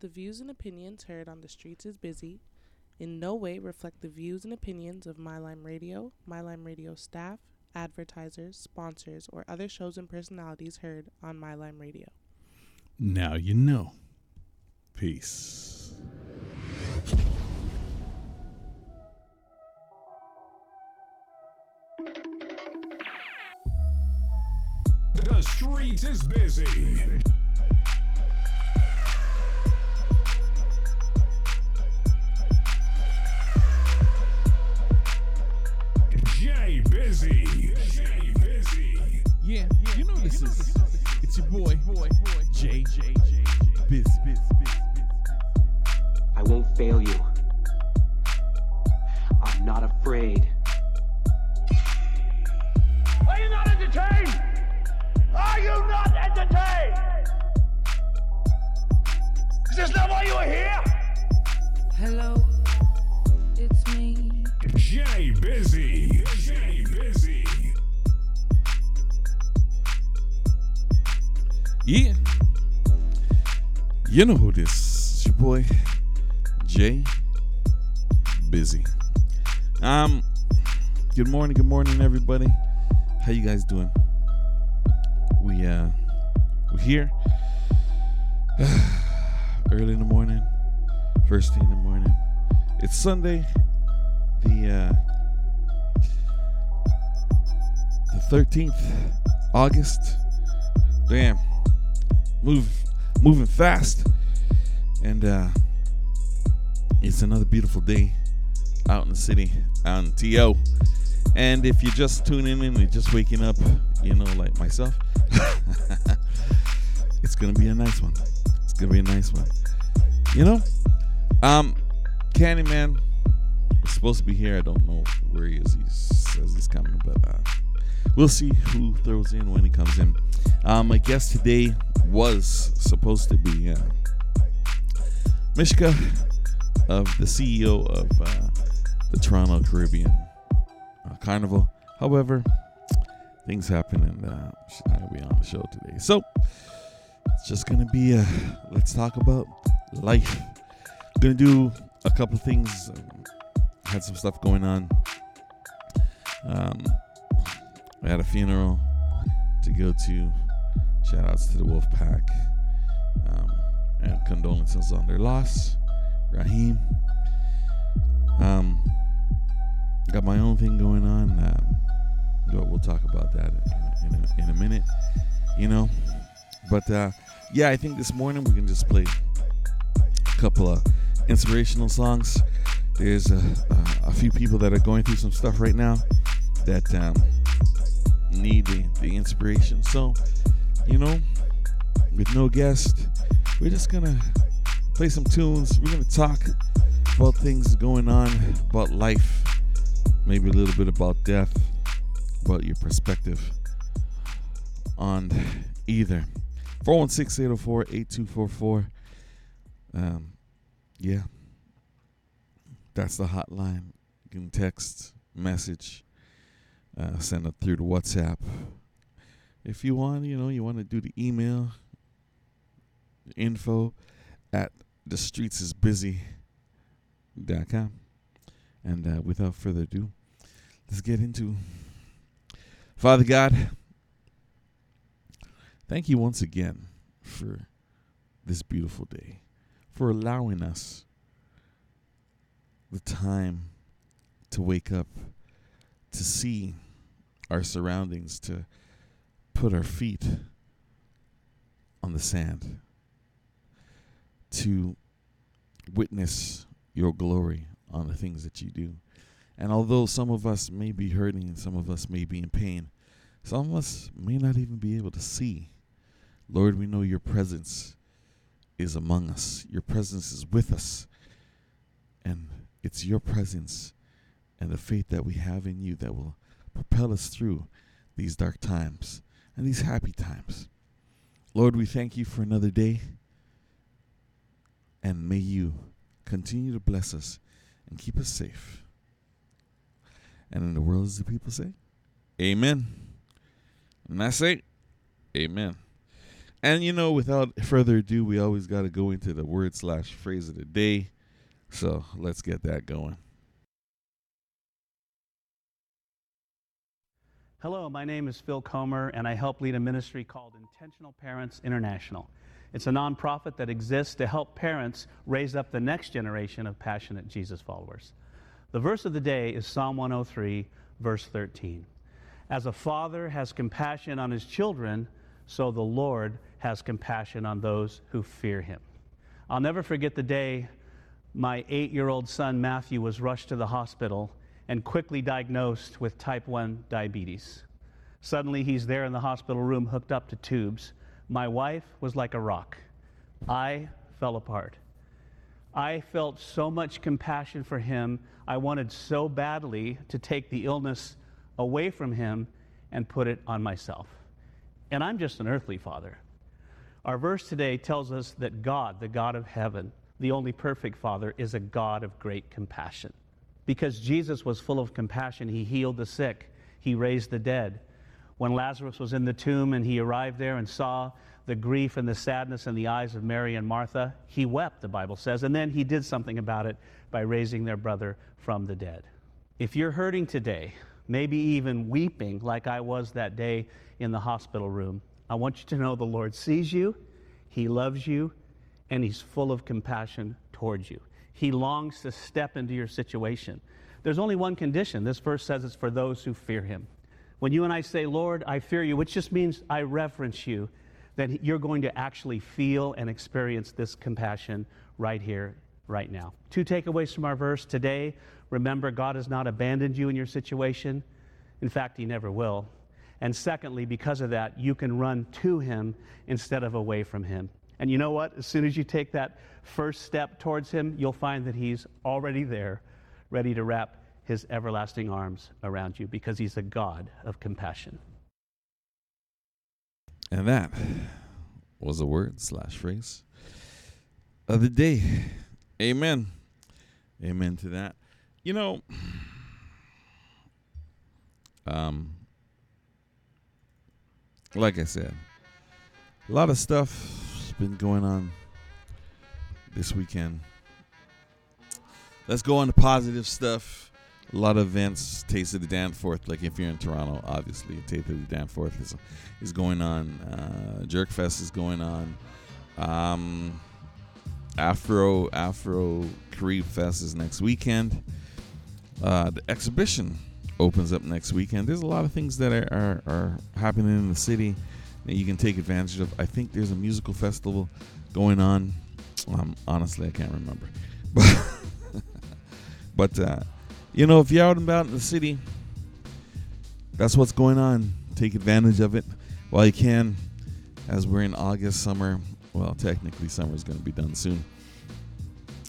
The views and opinions heard on The Streets is Busy in no way reflect the views and opinions of My Lime Radio, My Lime Radio staff, advertisers, sponsors, or other shows and personalities heard on My Lime Radio. Now you know. Peace. The Streets is Busy. Jay Busy. Jay Busy. Yeah, you know this is. It's your boy, Jay Busy. I won't fail you. I'm not afraid. Are you not entertained? Are you not entertained? Is this not why you are here? Hello, it's me. Jay Busy. Jay Busy. Yeah. You know who this is. It's your boy, Jay Busy. Good morning, everybody. How you guys doing? We're here early in the morning, first thing in the morning. It's Sunday, the 13th, August. Damn, moving fast, and it's another beautiful day out in the city, out in T.O. And if you're just tuning in and just waking up, you know, like myself, it's going to be a nice one. It's going to be a nice one. You know, Candyman was supposed to be here. I don't know where he is. He says he's coming, but we'll see who throws in when he comes in. My guest today was supposed to be Mishka, the CEO of the Toronto Caribbean Carnival. However, things happen and she's not gonna be on the show today, so it's just gonna be let's talk about life. I'm gonna do a couple of things. I had some stuff going on. I had a funeral to go to. Shout outs to the Wolf Pack, and condolences on their loss, Raheem. Got my own thing going on, but we'll talk about that in a minute, you know. But I think this morning we can just play a couple of inspirational songs. There's a few people that are going through some stuff right now that need the inspiration. So, you know, with no guest, we're just gonna play some tunes. We're gonna talk about things going on, about life. Maybe a little bit about death, about your perspective on either. 416-804-8244. Yeah, that's the hotline. You can text, message, send it through to WhatsApp. If you want, you want to do the email, info@thestreetsisbusy.com. And without further ado, let's get into. Father God, thank you once again for this beautiful day, for allowing us the time to wake up, to see our surroundings, to put our feet on the sand, to witness your glory on the things that you do. And although some of us may be hurting and some of us may be in pain, some of us may not even be able to see, Lord, we know your presence is among us. Your presence is with us. And it's your presence and the faith that we have in you that will propel us through these dark times and these happy times. Lord, we thank you for another day. And may you continue to bless us and keep us safe. And in the world, as the people say, amen. And that's it. Amen. And, you know, without further ado, we always got to go into the word slash phrase of the day. So let's get that going. Hello, my name is Phil Comer, and I help lead a ministry called Intentional Parents International. It's a nonprofit that exists to help parents raise up the next generation of passionate Jesus followers. The verse of the day is Psalm 103, verse 13. As a father has compassion on his children, so the Lord has compassion on those who fear him. I'll never forget the day my 8-year-old son Matthew was rushed to the hospital and quickly diagnosed with type 1 diabetes. Suddenly he's there in the hospital room hooked up to tubes. My wife was like a rock. I fell apart. I felt so much compassion for him. I wanted so badly to take the illness away from him and put it on myself. And I'm just an earthly father. Our verse today tells us that God, the God of heaven, the only perfect Father, is a God of great compassion. Because Jesus was full of compassion, he healed the sick, he raised the dead. When Lazarus was in the tomb and he arrived there and saw the grief and the sadness in the eyes of Mary and Martha, he wept, the Bible says, and then he did something about it by raising their brother from the dead. If you're hurting today, maybe even weeping like I was that day in the hospital room, I want you to know the Lord sees you, he loves you, and he's full of compassion towards you. He longs to step into your situation. There's only one condition. This verse says it's for those who fear him. When you and I say, Lord, I fear you, which just means I reverence you, then you're going to actually feel and experience this compassion right here, right now. Two takeaways from our verse today. Remember, God has not abandoned you in your situation. In fact, he never will. And secondly, because of that, you can run to him instead of away from him. And you know what? As soon as you take that first step towards him, you'll find that he's already there, ready to wrap his everlasting arms around you, because he's a God of compassion. And that was a word slash phrase of the day. Amen. Amen to that. You know, like I said, a lot of stuff's been going on this weekend. Let's go on to positive stuff. A lot of events, Taste of the Danforth, like if you're in Toronto, obviously, Taste of the Danforth is going on. Jerk Fest is going on. Afro Carib Fest is next weekend. The exhibition opens up next weekend. There's a lot of things that are happening in the city that you can take advantage of. I think there's a musical festival going on. Honestly, I can't remember. But you know, if you're out and about in the city, that's what's going on. Take advantage of it while you can, as we're in August, summer. Well, technically, summer's going to be done soon.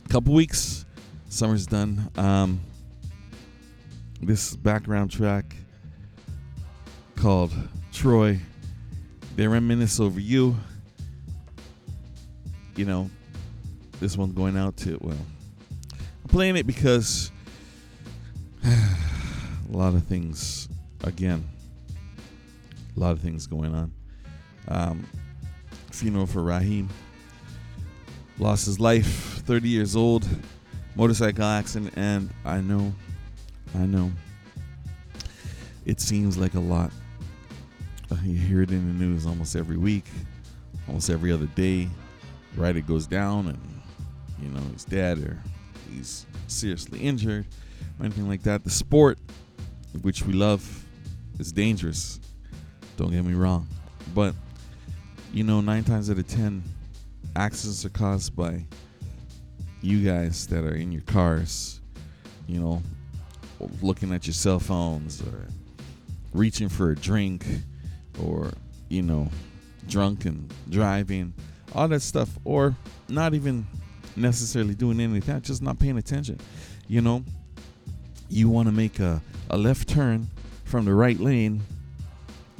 A couple weeks, summer's done. This background track called Troy, they reminisce over you. You know, this one's going out to, well, I'm playing it because a lot of things, again, a lot of things going on. Funeral for Raheem. Lost his life, 30 years old, motorcycle accident, and I know. It seems like a lot. You hear it in the news almost every week, almost every other day, right? It goes down and, you know, he's dead or he's seriously injured. Anything like that. The sport, which we love, is dangerous. Don't get me wrong. But, you know, 9 times out of 10, accidents are caused by you guys that are in your cars, you know, looking at your cell phones or reaching for a drink or, you know, drunk and driving, all that stuff, or not even necessarily doing anything, just not paying attention, you know. You want to make a left turn from the right lane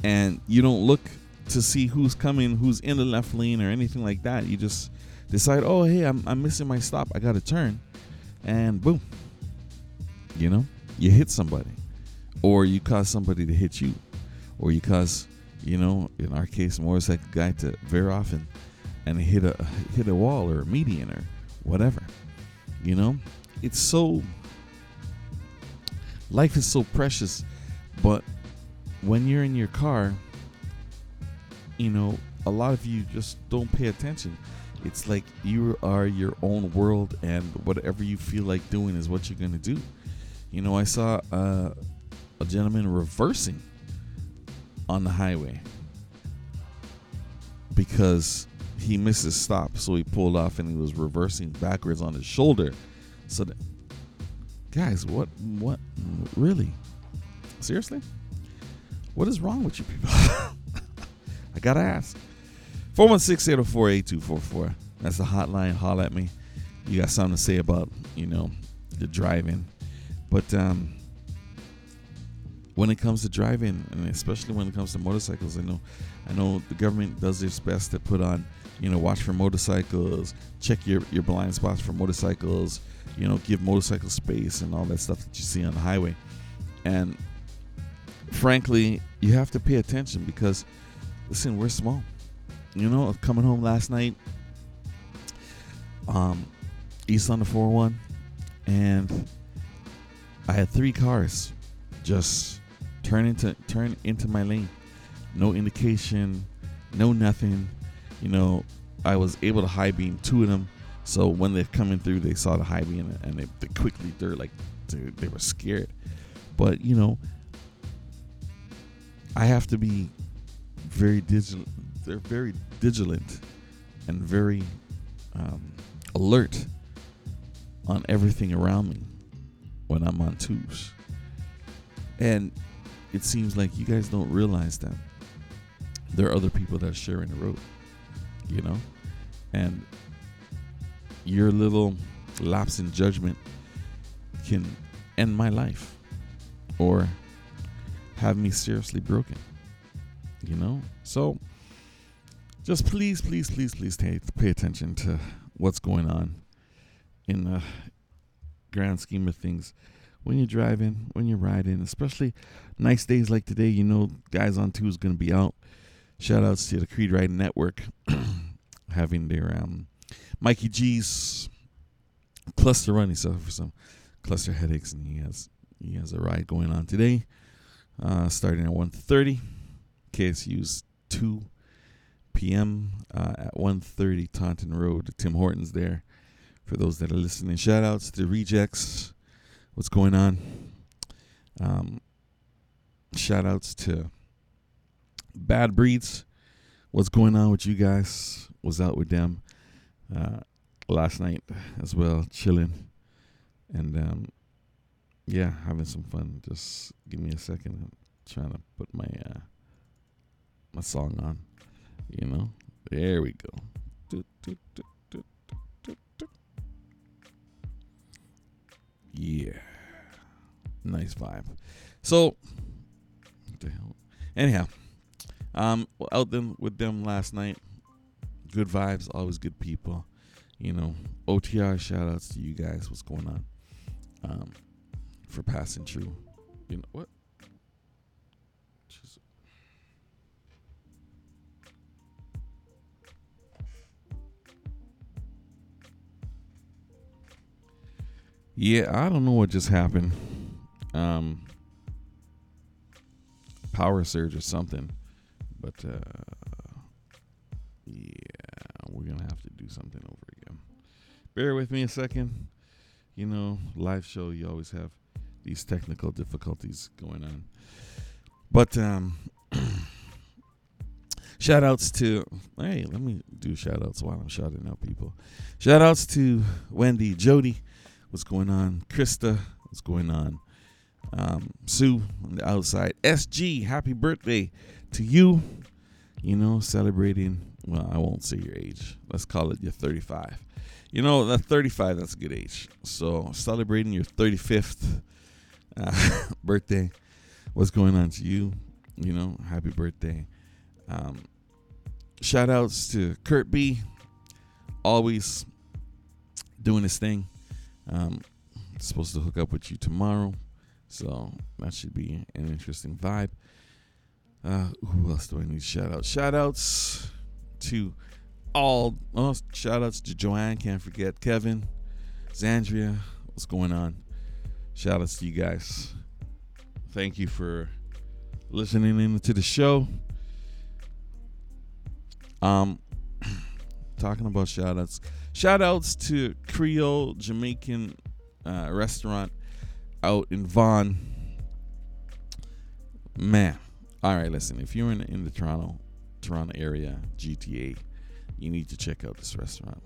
and you don't look to see who's coming, who's in the left lane or anything like that. You just decide, oh, hey, I'm missing my stop. I got to turn. And boom, you know, you hit somebody, or you cause somebody to hit you, or you cause you know, in our case, motorcycle guy to veer off and hit a wall or a median or whatever. You know, it's so, life is so precious, but when you're in your car, you know, a lot of you just don't pay attention. It's like you are your own world, and whatever you feel like doing is what you're going to do. You know, I saw a gentleman reversing on the highway because he missed his stop, so he pulled off and he was reversing backwards on his shoulder. So, guys, what, really? Seriously? What is wrong with you people? I gotta ask. 416-804-8244. That's the hotline. Holler at me. You got something to say about, you know, the driving. But when it comes to driving, and especially when it comes to motorcycles, I know the government does its best to put on, you know, watch for motorcycles, check your blind spots for motorcycles, you know, give motorcycle space and all that stuff that you see on the highway. And frankly, you have to pay attention because, listen, we're small. You know, coming home last night, east on the 401, and I had three cars just turn into my lane. No indication, no nothing. You know, I was able to high beam two of them, so when they're coming through, they saw the high beam and they quickly, they were scared. But you know, I have to be very digital. They're very vigilant and very alert on everything around me when I'm on twos. And it seems like you guys don't realize that there are other people that are sharing the road, you know? And your little lapse in judgment can end my life or have me seriously broken, you know? So just please pay attention to what's going on in the grand scheme of things when you're driving, when you're riding, especially nice days like today. You know, guys on two is going to be out. Shout outs to the Creed Riding Network having their Mikey G's cluster run. He suffers for some cluster headaches, and he has a ride going on today, starting at 1:30. KSU's 2 p.m. At 1:30 Taunton Road. Tim Horton's there. For those that are listening, shout outs to Rejects. What's going on? Shout outs to Bad Breeds. What's going on with you guys? Was out with them last night as well, chilling. And yeah, having some fun. Just give me a second. I'm trying to put my my song on. You know, there we go. Yeah, nice vibe. So, what the hell? Anyhow, out them with them last night. Good vibes, always good people. You know, OTR shout outs to you guys. What's going on? For passing through. You know what? Yeah, I don't know what just happened. Power surge or something. But, yeah, we're going to have to do something over again. Bear with me a second. You know, live show, you always have these technical difficulties going on. But, shout outs to, hey, let me do shout outs while I'm shouting out people. Shout outs to Wendy, Jody. What's going on? Krista, what's going on? Sue on the outside. SG, happy birthday to you. You know, celebrating, well, I won't say your age. Let's call it your 35. You know, that 35, that's a good age. So celebrating your 35th birthday. What's going on to you? You know, happy birthday. Shout outs to Kurt B. Always doing his thing. Supposed to hook up with you tomorrow, so that should be an interesting vibe. Who else do I need to shout out? Shout outs to Joanne, can't forget Kevin, Zandria. What's going on? Shout outs to you guys. Thank you for listening in to the show. Talking about shout outs. Shout outs to Creole Jamaican restaurant out in Vaughan. Man. All right, listen, if you're in the Toronto area, GTA, you need to check out this restaurant.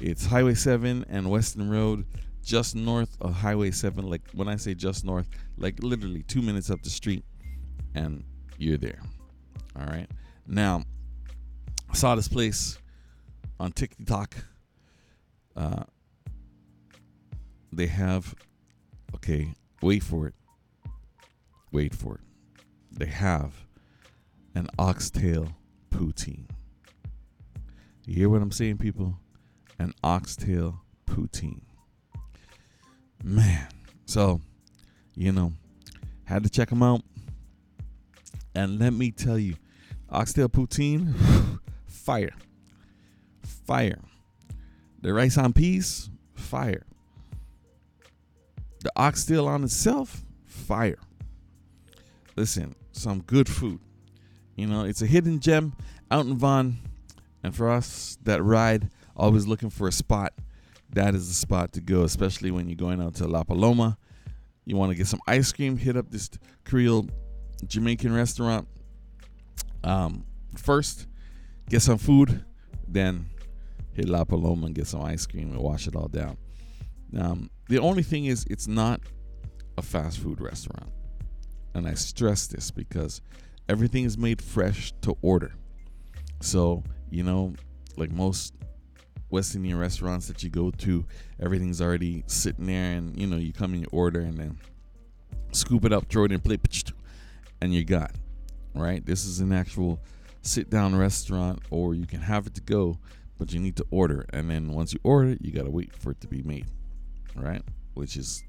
It's Highway 7 and Weston Road, just north of Highway 7. Like, when I say just north, like literally 2 minutes up the street, and you're there. All right. Now, I saw this place on TikTok. They have, okay, wait for it. They have an oxtail poutine. You hear what I'm saying, people? An oxtail poutine. Man. So, had to check them out. And let me tell you, oxtail poutine, fire. Fire. The rice on peas, fire. The oxtail on itself, fire. Listen, some good food. It's a hidden gem out in Vaughan. And for us that ride, always looking for a spot, that is the spot to go, especially when you're going out to La Paloma. You want to get some ice cream, hit up this Creole Jamaican restaurant. First, get some food, then hit La Paloma and get some ice cream and wash it all down. The only thing is, it's not a fast food restaurant. And I stress this because everything is made fresh to order. So, like most West Indian restaurants that you go to, everything's already sitting there, and, you come and you order and then scoop it up, throw it in a plate, and you're got, right? This is an actual sit-down restaurant, or you can have it to go, but you need to order. And then once you order it, you got to wait for it to be made, right? Which is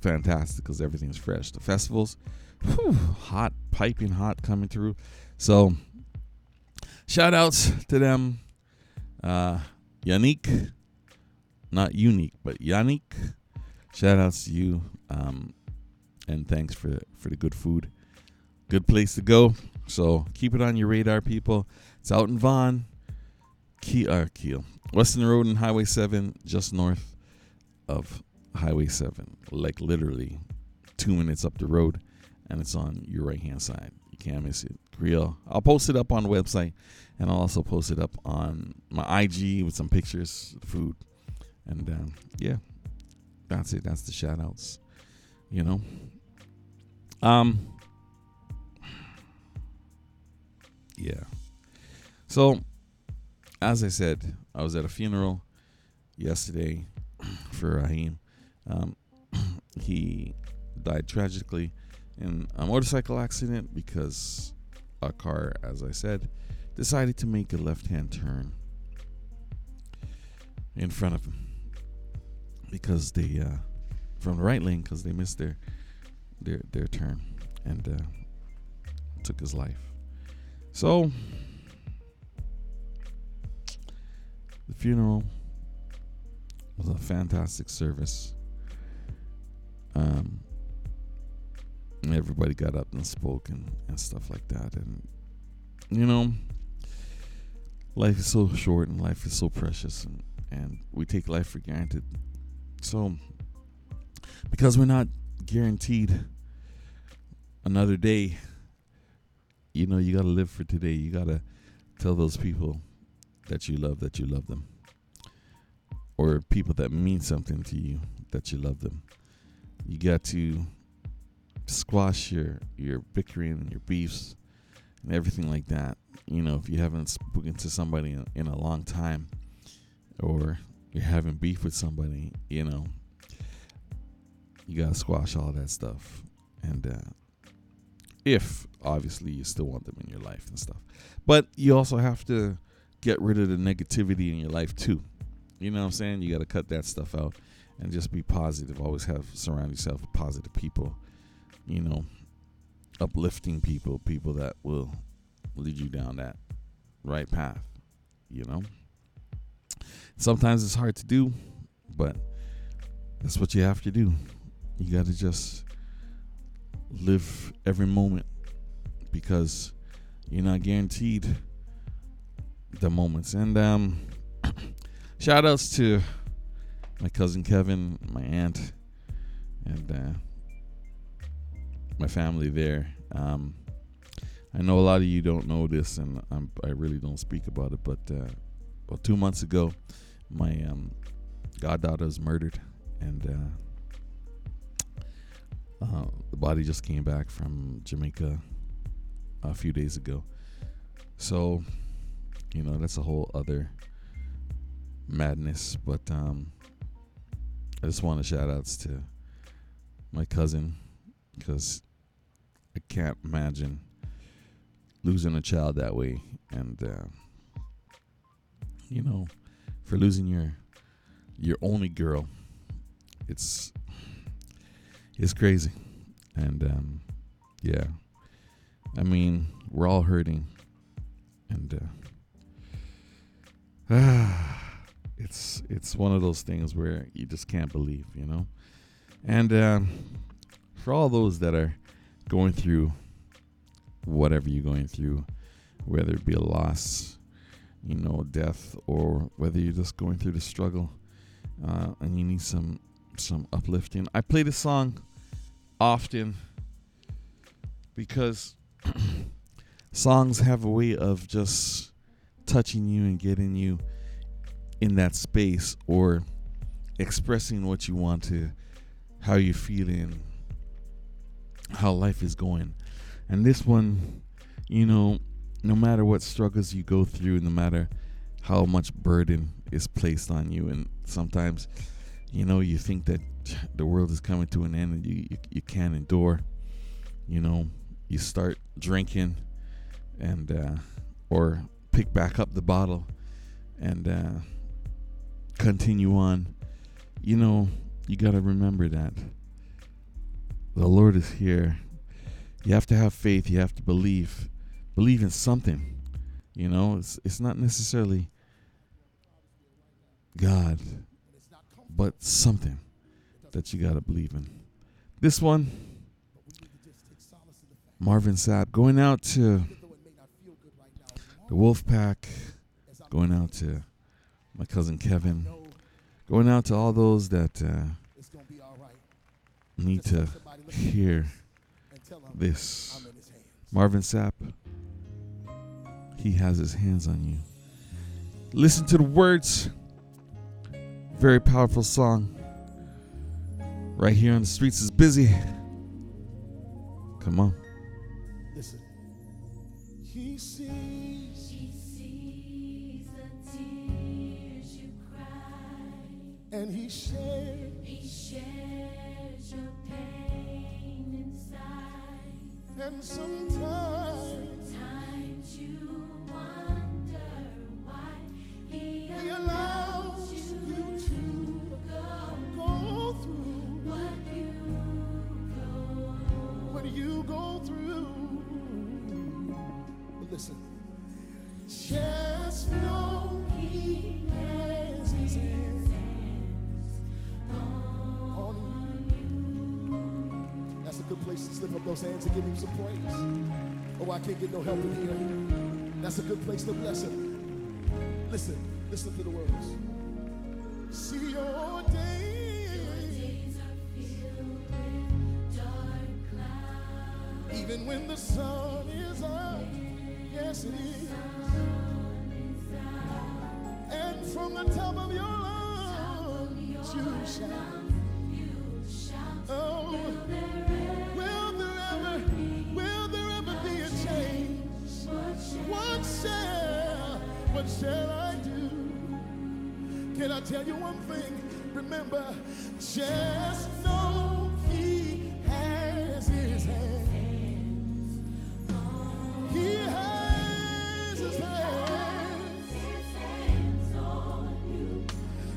fantastic because everything's fresh. The festivals, hot, piping hot coming through. So, shout outs to them. Yannick, not unique, but Yannick. Shout outs to you. And thanks for the good food. Good place to go. So, keep it on your radar, people. It's out in Vaughan, Weston Road and Highway 7, just north of Highway 7. Like, literally 2 minutes up the road. And it's on your right-hand side. You can't miss it. Creole. I'll post it up on the website, and I'll also post it up on my IG with some pictures, food. And, that's it. That's the shout-outs, Yeah. So, as I said, I was at a funeral yesterday for Raheem. He died tragically in a motorcycle accident because a car, as I said, decided to make a left-hand turn in front of him because they from the right lane because they missed their turn and took his life. So the funeral was a fantastic service. Everybody got up and spoke and stuff like that. And, life is so short and life is so precious. And we take life for granted. So, because we're not guaranteed another day, you got to live for today. You got to tell those people that you love them. Or people that mean something to you, that you love them. You got to squash your bickering and your beefs and everything like that. If you haven't spoken to somebody in a long time, or you're having beef with somebody, you gotta squash all that stuff. And if obviously you still want them in your life and stuff, but you also have to get rid of the negativity in your life too. What I'm saying? You gotta cut that stuff out and just be positive. Always surround yourself with positive people. uplifting people, people that will lead you down that right path, you know? Sometimes it's hard to do, but that's what you have to do. You got to just live every moment, because you're not guaranteed the moments. And shout outs to my cousin Kevin, my aunt, and my family there. I know a lot of you don't know this, and I really don't speak about it, but about 2 months ago, my goddaughter was murdered, and the body just came back from Jamaica a few days ago. So, you know, that's a whole other madness, but I just want to shout outs to my cousin, because I can't imagine losing a child that way. And you know, for losing your only girl, it's crazy. And yeah, I mean, we're all hurting, and it's one of those things where you just can't believe, you know. And for all those that are going through whatever you're going through, whether it be a loss, you know, death, or whether you're just going through the struggle, and you need some uplifting. I play this song often because songs have a way of just touching you and getting you in that space, or expressing what you want to, how you're feeling, how life is going. And this one, you know, no matter what struggles you go through, no matter how much burden is placed on you, and sometimes, you know, you think that the world is coming to an end, and you can't endure, you know, you start drinking, and or pick back up the bottle and continue on. You know, you got to remember that the Lord is here. You have to have faith. You have to believe in something. You know, it's not necessarily God, but something that you got to believe in. This one, Marvin Sapp, going out to the Wolf Pack, going out to my cousin Kevin, going out to all those that need to hear this. Marvin Sapp, he has his hands on you. Listen to the words. Very powerful song. Right here on the streets is busy. Come on. Listen. He sees the tears you cry, and He shares your pain inside. And sometimes you wonder why He allows you to go through what you go through. But listen. Just know He has His hands on you. That's a good place to slip up those hands and give Him some praise. Oh, I can't get no help in here. That's a good place to bless Him. Listen to the words. See your days. Your days are filled with dark clouds. Even when the sun is up. Yes, it is. And from the top of your lungs, you shout. Oh, will there ever be a change? What shall I do? Can I tell you one thing? Remember, just know He has His hands. He has.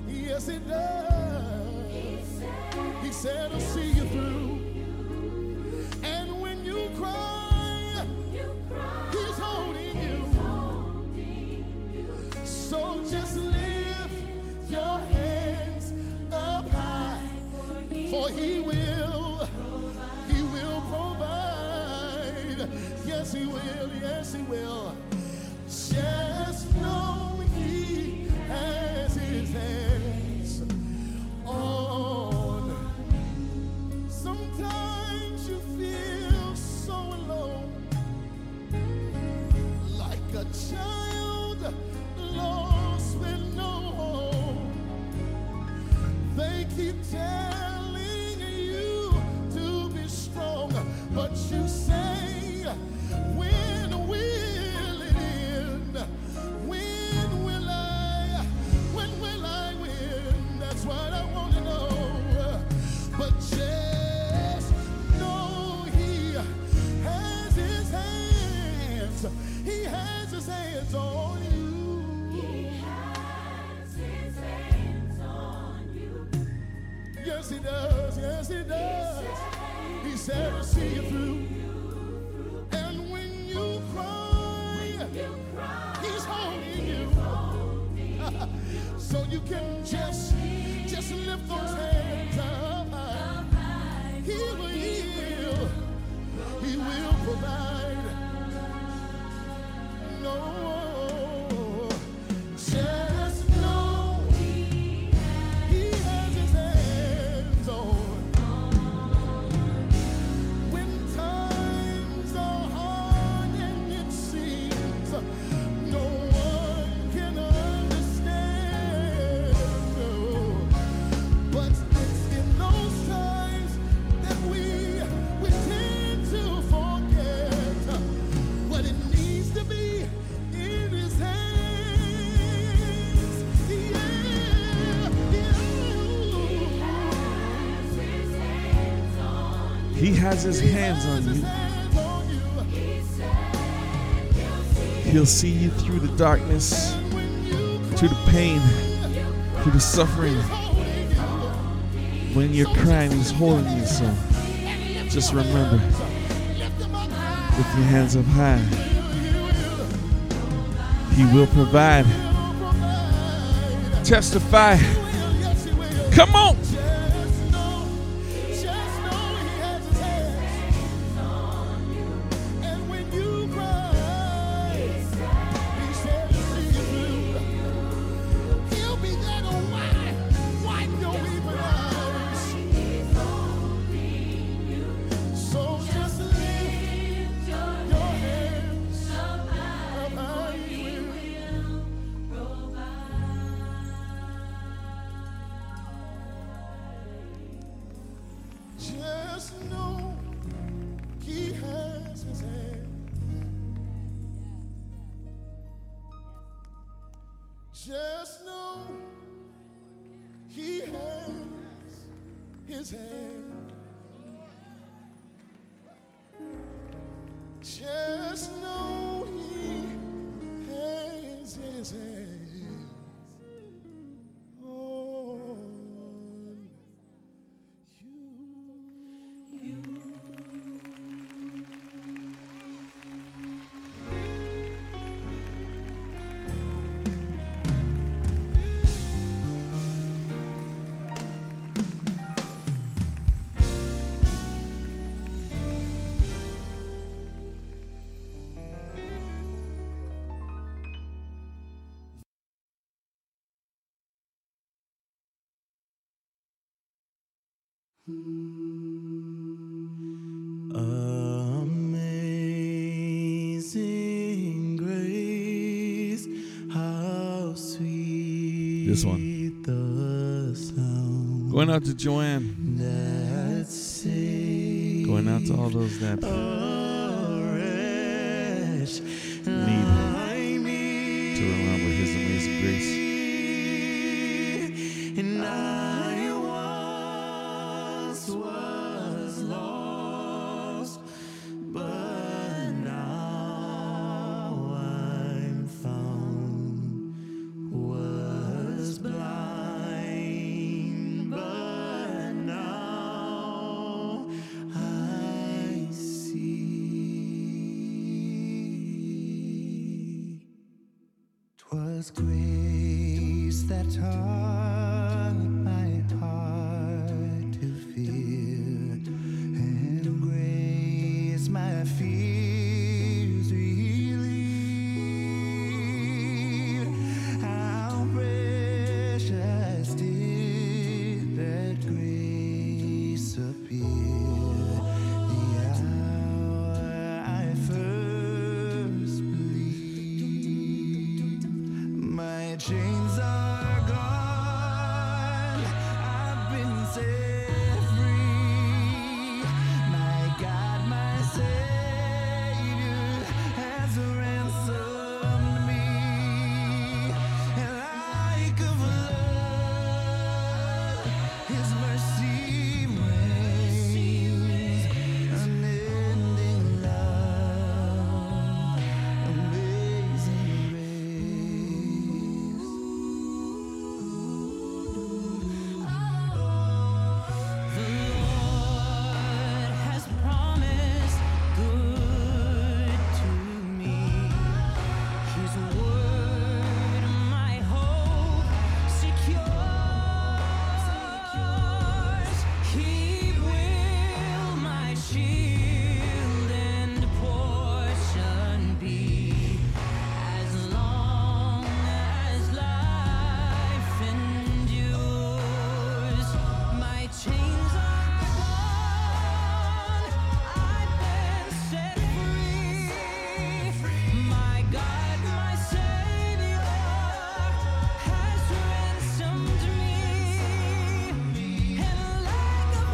Yes, it does. He said, I'll see you through. And when you cry, He will provide. Yes, he will, yes, he will. Just know he has his hands on. Sometimes you feel so alone, like a child lost with no home. They keep telling you to be strong, but you say, when we on you. He has his hands on you. Yes, he does. Yes, he does. He said, I'll see you through. And when you cry, he's holding you. So you can just lift those hands up high. He will heal. He will provide. No. He has his hands on you. He'll see you through the darkness, through the pain, through the suffering. When you're crying, he's holding you, so just remember, with your hands up high, he will provide. Testify. Come on. Amazing grace, how sweet this one. The sound going out to Joanne. Going out to all those that need to remember his amazing grace. Grace that taught my heart to feel. chains are gone. I've been set free. My God, my Savior has ransomed me. And like a flood, His mercy reigns, unending love, amazing grace. The Lord has promised good to me. His word, my hope, secures. He will my shield and portion be. As long as life endures, my chains are gone. I've been set free. My God, my Savior has ransomed me. And like a flood, His mercy reigns, unending love, oh, amazing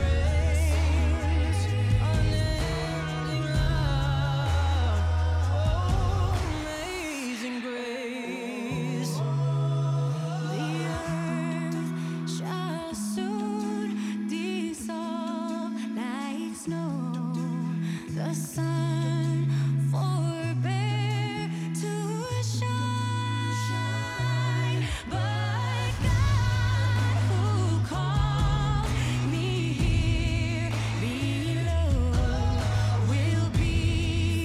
grace. The earth shall soon dissolve like snow. The sun forbear to shine. But God, who called me here below, will be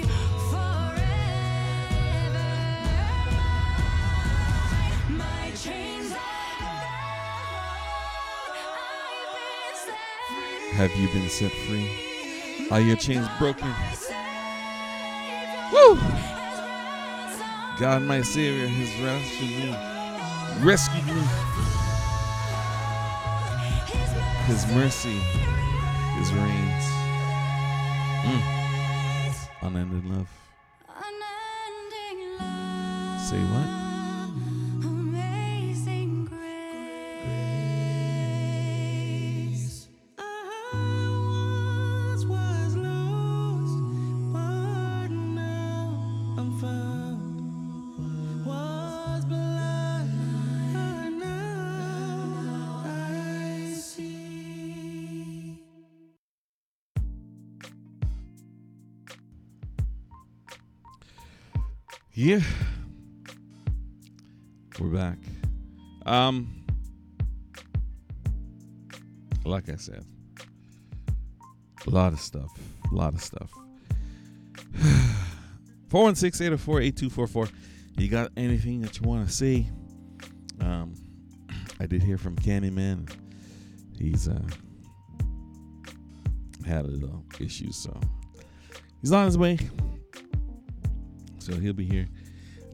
forever mine. My chains are gone. I've been set free. Have you been set free? Are your chains broken? Woo! God, my Savior, has rescued me. His mercy, His reigns. Unending love. Unending love. Say what? Amazing grace. I once was lost, but now I'm found. Was blind, but now I see. Yeah. We're back. Like I said, a lot of stuff. 416-804-8244. You got anything that you want to say? I did hear from Candyman. He's had a little issue, so he's on his way. So he'll be here.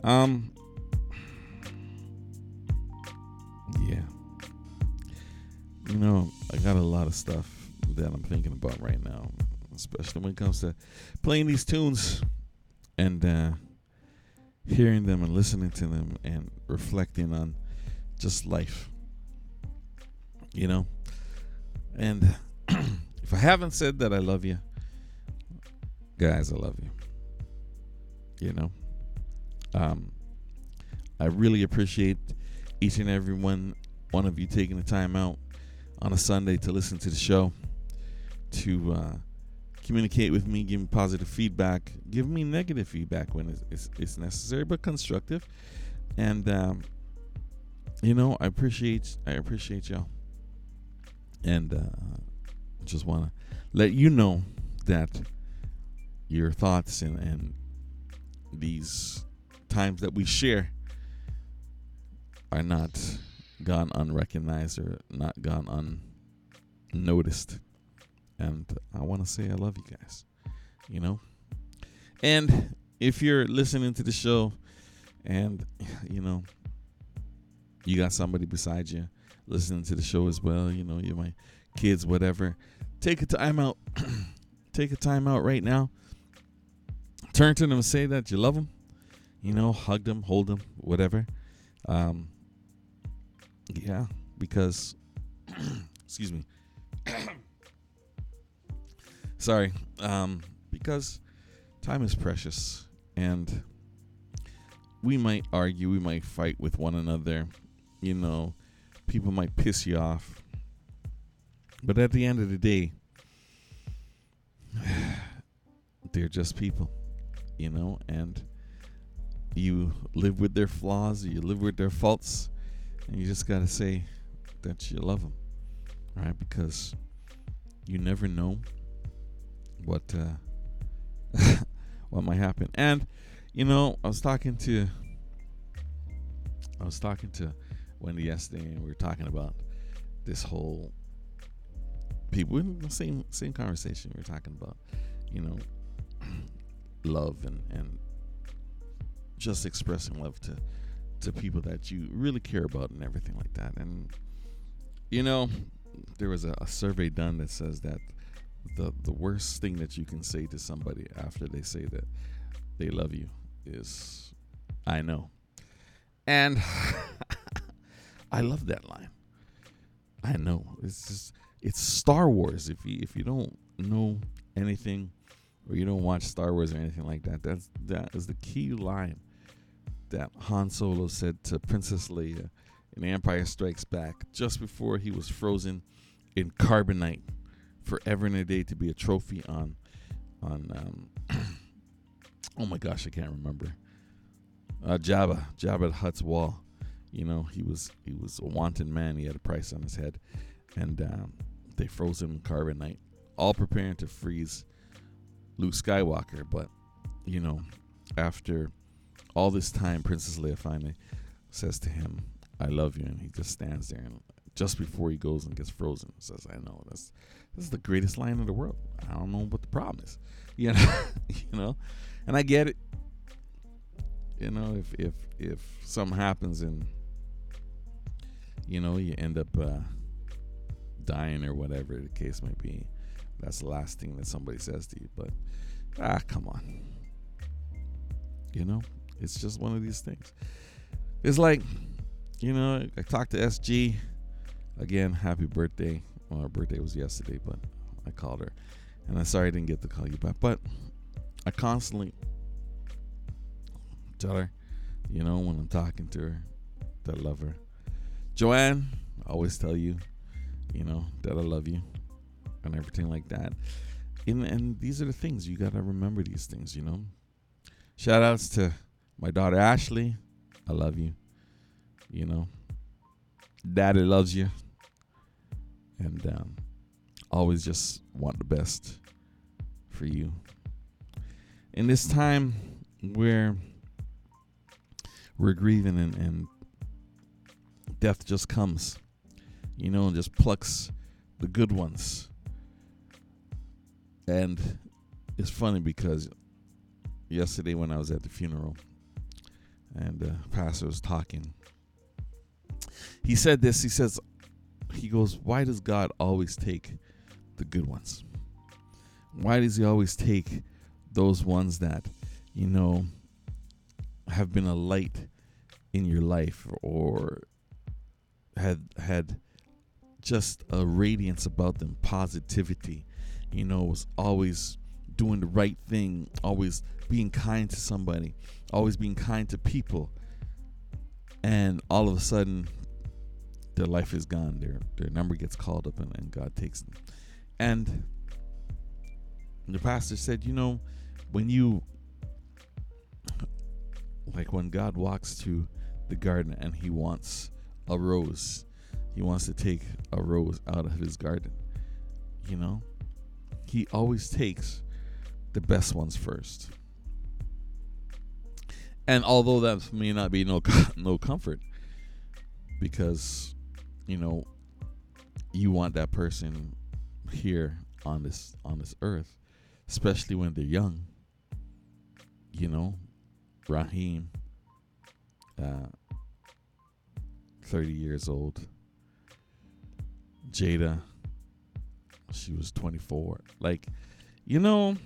Yeah. You know, I got a lot of stuff that I'm thinking about right now, especially when it comes to playing these tunes and hearing them and listening to them and reflecting on just life, you know? And if I haven't said that I love you, guys, I love you. You know? I really appreciate each and every one of you taking the time out on a Sunday to listen to the show, to communicate with me, give me positive feedback, give me negative feedback when it's necessary, but constructive. And you know, I appreciate y'all, and just want to let you know that your thoughts and these times that we share are not gone unrecognized or not gone unnoticed. And I want to say I love you guys, you know? And if you're listening to the show and, you know, you got somebody beside you listening to the show as well, you know, you're my kids, whatever, take a time out right now Turn to them and say that you love them. You know, hug them, hold them, whatever. Yeah, because, excuse me. Sorry. Because time is precious, and we might argue, we might fight with one another. You know, people might piss you off. But at the end of the day, they're just people, you know, and you live with their flaws, you live with their faults, and you just got to say that you love them, right? Because you never know what might happen. And, you know, I was talking to Wendy yesterday, and we were talking about this whole people in the same conversation. We were talking about, you know, love and just expressing love to people that you really care about and everything like that. And, you know, there was a survey done that says that the worst thing that you can say to somebody after they say that they love you is, I know. And I love that line. I know. It's just, it's Star Wars. If you don't know anything, or you don't watch Star Wars or anything like that, that is the key line that Han Solo said to Princess Leia in Empire Strikes Back just before he was frozen in carbonite forever and a day to be a trophy on oh my gosh, I can't remember. Jabba the Hutt's wall. You know, he was a wanted man. He had a price on his head, and they froze him in carbonite, all preparing to freeze Luke Skywalker. But, you know, after all this time, Princess Leia finally says to him, "I love you," and he just stands there, and just before he goes and gets frozen, says, "I know." This is the greatest line in the world. I don't know what the problem is, you know. You know, and I get it. You know, if something happens and, you know, you end up dying or whatever the case may be, that's the last thing that somebody says to you. But come on, you know, it's just one of these things. It's like, you know, I talked to SG again. Happy birthday. Well, her birthday was yesterday, but I called her, and I'm sorry I didn't get to call you back. But I constantly tell her, you know, when I'm talking to her, that I love her. Joanne, I always tell you, you know, that I love you and everything like that. And these are the things. You got to remember these things, you know. Shout outs to my daughter, Ashley. I love you. You know, Daddy loves you. And always just want the best for you. In this time where we're grieving and death just comes, you know, and just plucks the good ones. And it's funny because yesterday when I was at the funeral and the pastor was talking, he said this, he goes, "Why does God always take the good ones? Why does he always take those ones that, you know, have been a light in your life or had just a radiance about them, positivity, you know, was always doing the right thing, always being kind to somebody, always being kind to people, and all of a sudden their life is gone, their number gets called up, and God takes them." And the pastor said, you know, when God walks to the garden and he wants a rose, he wants to take a rose out of his garden, you know, he always takes the best ones first. And although that may not be no comfort, because, you know, you want that person here on this earth, especially when they're young, you know. Raheem, 30 years old. Jada, she was 24. Like, you know,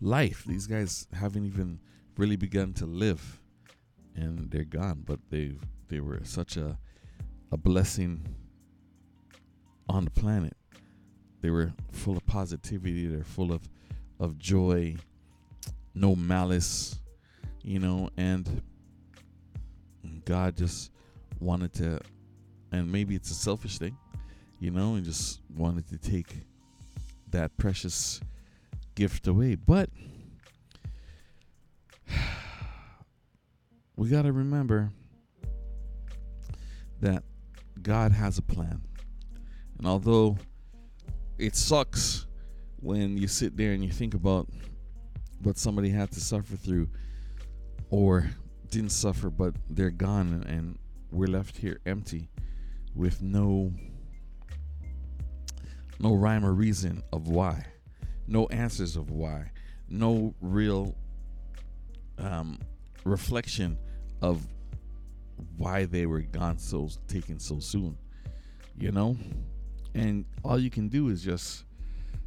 life. These guys haven't even really begun to live, and they're gone. But they were such a blessing on the planet. They were full of positivity. They're full of joy, no malice, you know. And God just wanted to, and maybe it's a selfish thing, you know, and just wanted to take that precious gift away. But we got to remember that God has a plan. And although it sucks when you sit there and you think about what somebody had to suffer through or didn't suffer, but they're gone, and we're left here empty with no rhyme or reason of why, no answers of why, no real reflection of why they were gone so taken so soon, you know. And all you can do is just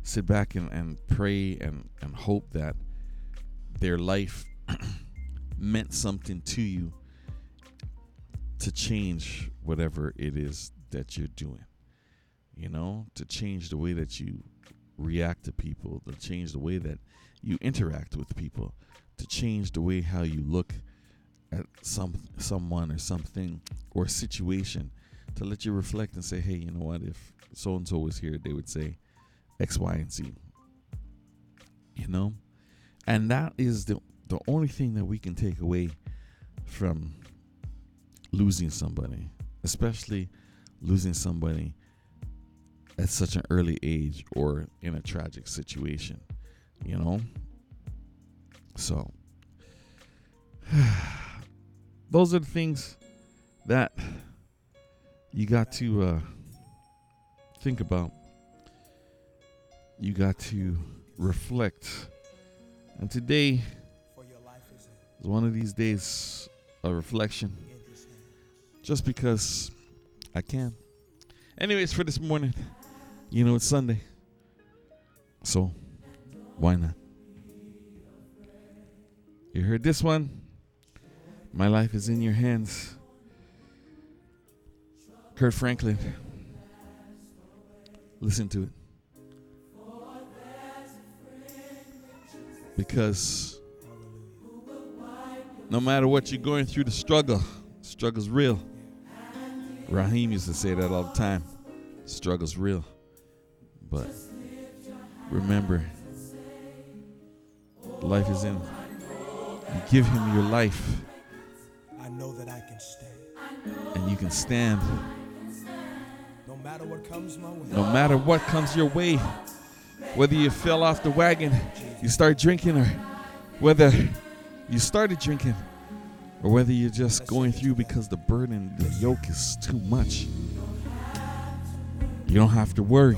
sit back and pray and hope that their life meant something to you to change whatever it is that you're doing, you know, to change the way that you react to people, to change the way that you interact with people, to change the way how you look at someone or something or situation, to let you reflect and say, hey, you know what, if so-and-so was here, they would say X, Y, and Z, you know. And that is the only thing that we can take away from losing somebody, especially losing somebody at such an early age or in a tragic situation, you know. So those are the things that you got to think about. You got to reflect. And today is one of these days of reflection, just because I can. Anyways, for this morning, you know, it's Sunday, so why not? You heard this one, My Life Is in Your Hands, Kirk Franklin. Listen to it, because no matter what you're going through, the struggle's real. Raheem used to say that all the time, struggle's real. But remember, life is in. You give him your life, I know that I can stand. And you can stand. No matter what comes my way. No matter what comes your way. Whether you fell off the wagon, you start drinking, or whether you started drinking, or whether you're just going through because the burden, the yoke is too much. You don't have to worry.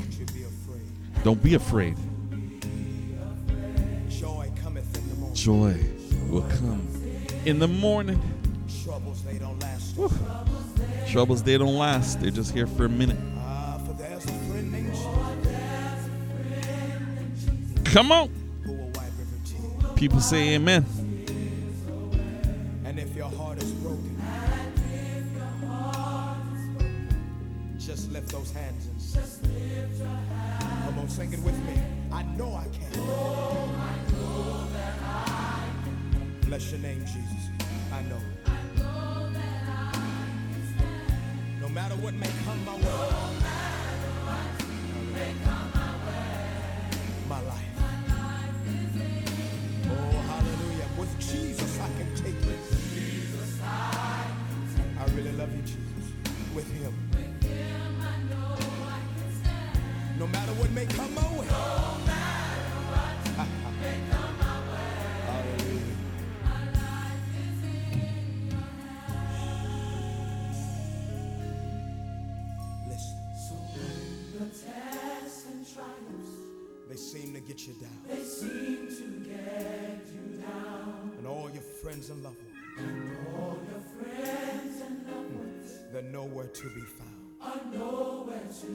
Don't be afraid. Joy cometh in the morning. Joy will come in the morning. Troubles, they don't last. Woo. Troubles, they don't last. They're just here for a minute. Come on. People say amen. And if your heart is broken, just lift those hands and sing. Come on, sing it with me. I know I can. Oh, I know that I can. Bless your name, Jesus. I know. I know that I can stand. No matter what may come my way. No matter what may come my way. My life. With Jesus, I can take this. I really love you, Jesus. With Him, I know I can stand. No matter what may come my way. No matter what may come my way. My life is in Your hands. Listen. So when the tests and trials, they seem to get you down. They seem to get you down. And all your friends and loved ones. And all your friends and loved ones. They're nowhere to be found. Are nowhere to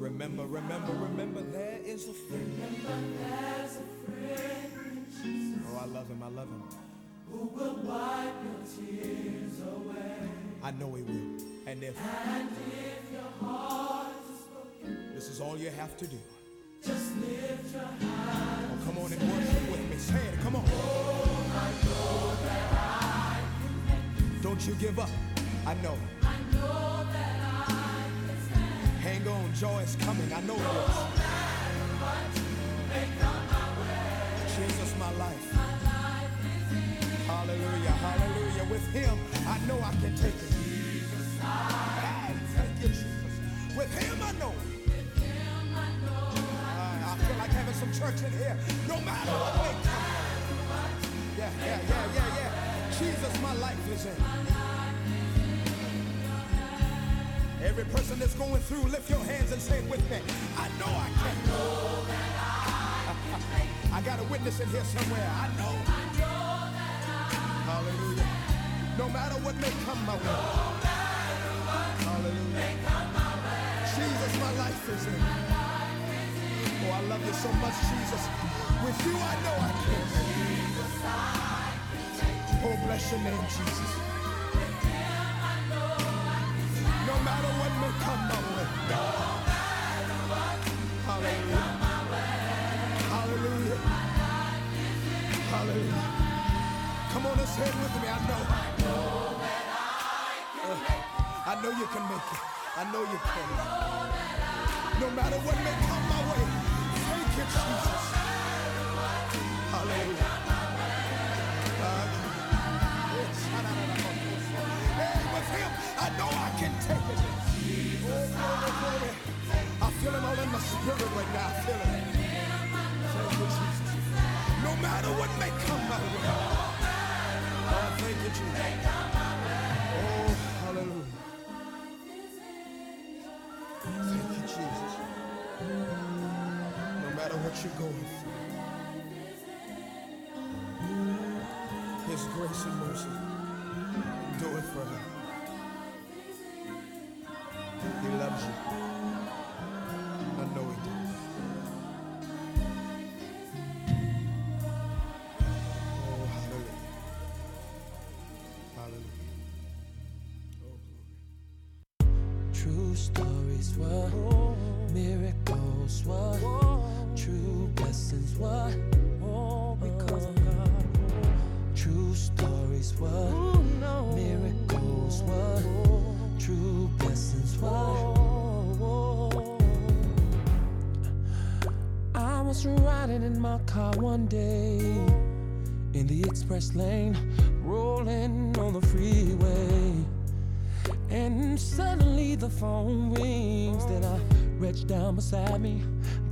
remember, be found. Remember, there is a friend. Remember, there's a friend. love him. Who will wipe your tears away? I know he will. And if your heart is broken, this is all you have to do. Just lift your hand. Oh, come on and worship with me. Say it, come on. Oh, I know that I can make it. Don't you give up. I know that I can stand. Hang on, joy is coming. I know this. Jesus, my life. My life is in. Hallelujah, hallelujah. With him, I know I can take it. Jesus, I can take it, Jesus. With him, I know. I feel like having some church in here. No matter what way. Yeah. Jesus, my life is in. Every person that's going through, lift your hands and say it with me. I know I can. I know that I can. I got a witness in here somewhere. I know that I hallelujah. Stand. No matter what may come my way. No matter what hallelujah. May come my way. Jesus, my life is in. Oh, I love you so much, Jesus. With you, I know I can. Jesus, I can. Oh, bless your name, Jesus. With him, I know I can stand. No matter what may come my way. No matter what hallelujah. May come my way. Hallelujah. Hallelujah. Come on and say it with me. I know that I can make it. I know you can make it. I know you can. No matter what may come my way, thank you, Jesus. Hallelujah. Hey, with him, I know I can take it. I feel it all in my spirit right now. I feel it. No matter what may come my way. Oh, thank you, Jesus. Oh, hallelujah. Thank you, Jesus. No matter what you're going through, his grace and mercy do it for him. He loves you. I know he does. What miracles, what true blessings, what all because of God. True stories, what miracles, what true blessings, what I was riding in my car one day in the express lane, rolling on the freeway. And suddenly the phone rings. Then I reached down beside me.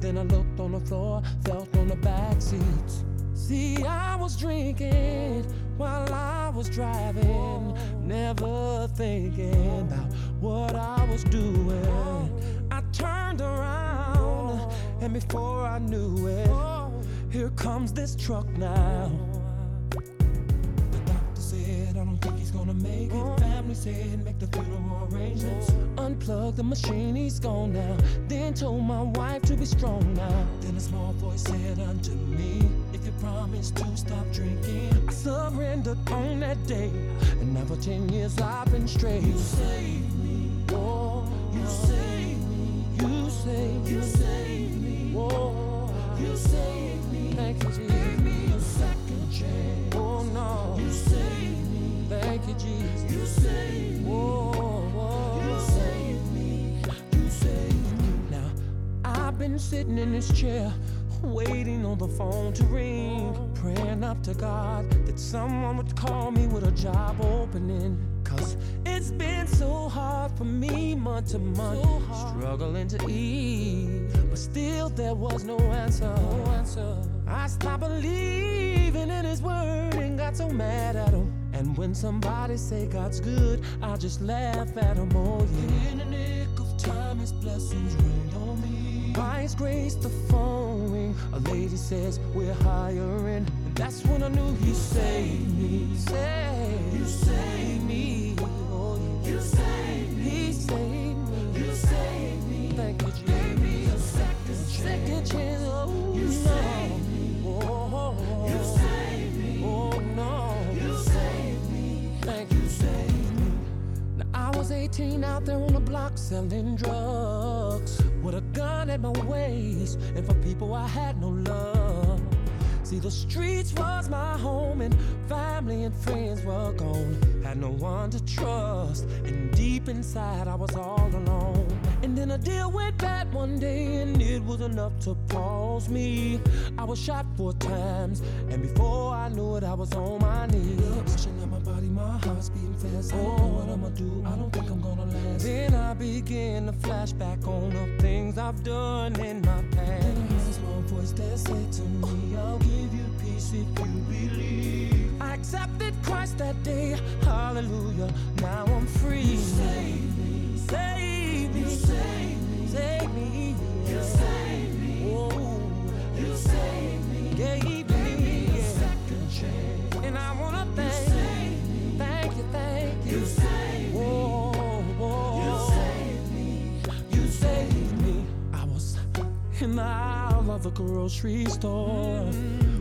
Then I looked on the floor, felt on the back seats. See, I was drinking while I was driving, never thinking about what I was doing. I turned around, and before I knew it, here comes this truck now. I don't think he's gonna make it. Family said make the funeral arrangements. Unplug the machine, he's gone now. Then told my wife to be strong now. Then a small voice said unto me, if you promise to stop drinking. I surrendered on that day, and now for 10 years I've been straight. You saved me, oh, you saved me, you saved me, you saved me, oh, you saved me. Thank you, Jesus. Gave me a second chance. Oh no, you saved me. Thank you, Jesus. You saved me. Whoa, whoa. You saved me. You saved me. Now, I've been sitting in this chair, waiting on the phone to ring, praying up to God that someone would call me with a job opening. 'Cause it's been so hard for me, month to month, so struggling to eat. But still, there was no answer. No answer. I stopped believing in his word and got so mad at him. And when somebody say God's good, I just laugh at him, oh yeah. In the nick of time, his blessings rain on me. By his grace, the phone ring. A lady says, we're hiring. And that's when I knew he saved me. Saved. You saved me. Oh yeah. You saved me. He saved me. You saved me. Thank you, Jesus. Gave me a second chance. Oh, you saved me. Oh, you saved me. Oh, 18 out there on the block selling drugs, with a gun at my waist, and for people I had no love. See, the streets was my home, and family and friends were gone. Had no one to trust, and deep inside I was all alone. And then a deal went bad one day, and it was enough to pause me. I was shot 4 times, and before I knew it, I was on my knees. Pushing at my body, my heart's beating fast. I don't know what I'ma do, I don't think I'm gonna last. Then I began to flashback on the things I've done in my past. And there was one voice that said to me, I'll give you peace if you believe. I accepted Christ that day, hallelujah, now I'm free. You save me, save me. You save me, save me, you save me, oh, you save me, gave me a second chance, and I wanna thank you, save me, oh, you save me, you save me. I was in the aisle of the grocery store,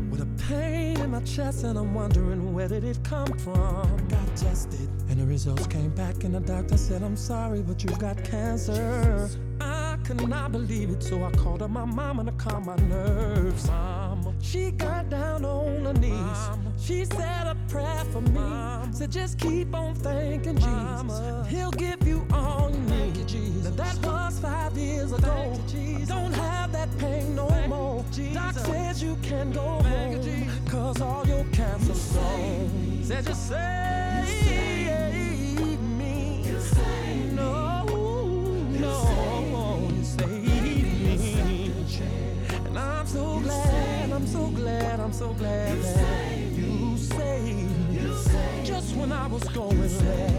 with a pain in my chest, and I'm wondering where did it come from. I got tested, and the results came back, and the doctor said, I'm sorry, but you've got cancer. Jesus. I could not believe it, so I called up my mama to calm my nerves. Mama. She got down on her knees. Mama. She said a prayer for me. Mama. Said, just keep on thanking Mama. Jesus. He'll give you all you need. You, Jesus. Now that was 5 years ago. You, I don't have that pain no thank more. Jesus. Doc says you can go thank home, you, cause all your cancer's gone. Said you say. And I'm so glad you that you saved me. Just when I was going left, when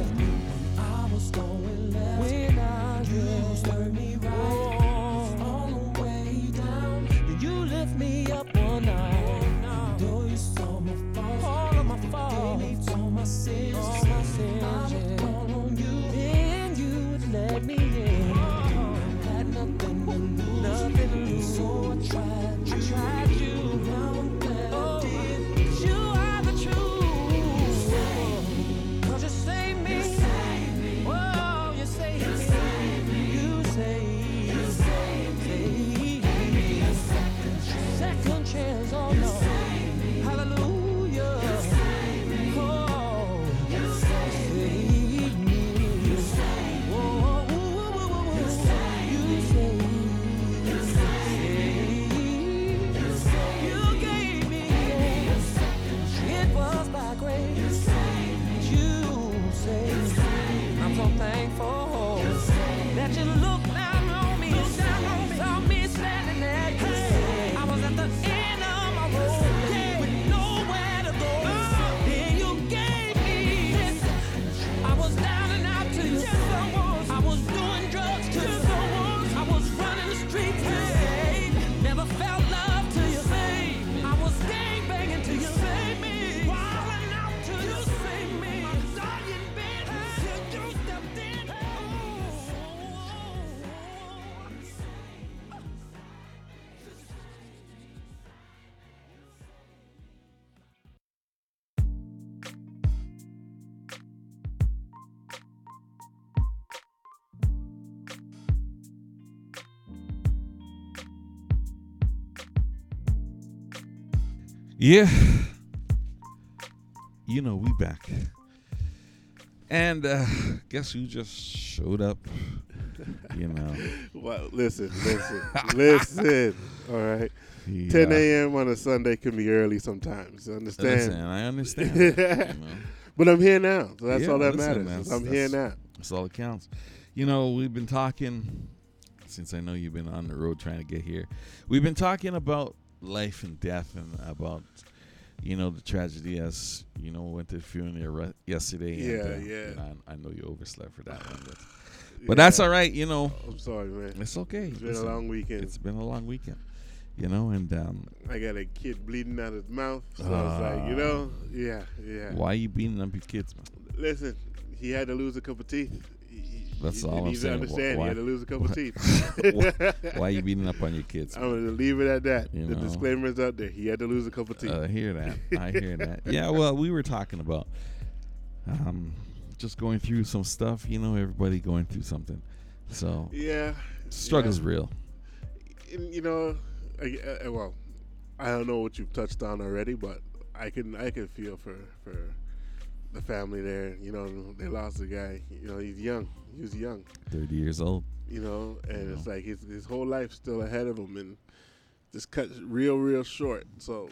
I used to turn me right, oh, all the way down, and you lift me up one night. Though you saw my faults, all of my faults, gave me to my sins, I would call on you, then you would let me in. Nothing to lose, so I tried you. Now I'm glad I did. 'Cause you are the truth. 'Cause you saved me. You saved me. Oh, you saved me. You saved me. Gave me a second chance. Second chance, oh no. Hallelujah. You saved me. Oh, you saved me. You saved me. Oh, you saved me. Thankful that you look down on me, saw me standing there. Hey, I was at the end of my road, with nowhere to go. Then you gave me this. I was down and out to you. I was doing drugs to you. I was running the streets. Hey, never felt love to you. I was gang banging to you. Yeah, you know, we back. And guess who just showed up, you know. Well, listen, all right. Yeah. 10 a.m. on a Sunday can be early sometimes, understand? Listen, I understand that, you know. But I'm here now, so that's all that matters. I'm here now. That's all that counts. You know, we've been talking, since I know you've been on the road trying to get here, we've been talking about life and death, and about, you know, the tragedy, as you know, went to the funeral yesterday. And I know you overslept for that one, but that's all right, you know. I'm sorry, man. It's okay. It's been a long weekend. You know, and I got a kid bleeding out his mouth, so I was like, you know, why are you beating up your kids, man? Listen, he had to lose a couple of teeth. That's all I'm saying. Why, you had to lose a couple of teeth. Why are you beating up on your kids? I'm going to leave it at that. You know? Disclaimer is out there. He had to lose a couple of teeth. I hear that. Yeah, well, we were talking about just going through some stuff, you know, everybody going through something. So yeah, struggle's real. And, you know, well, I don't know what you've touched on already, but I can feel for the family there. You know, they lost a guy. You know, he's young. He was young. 30 years old. You know, and it's like his whole life's still ahead of him, and just cut real short. So,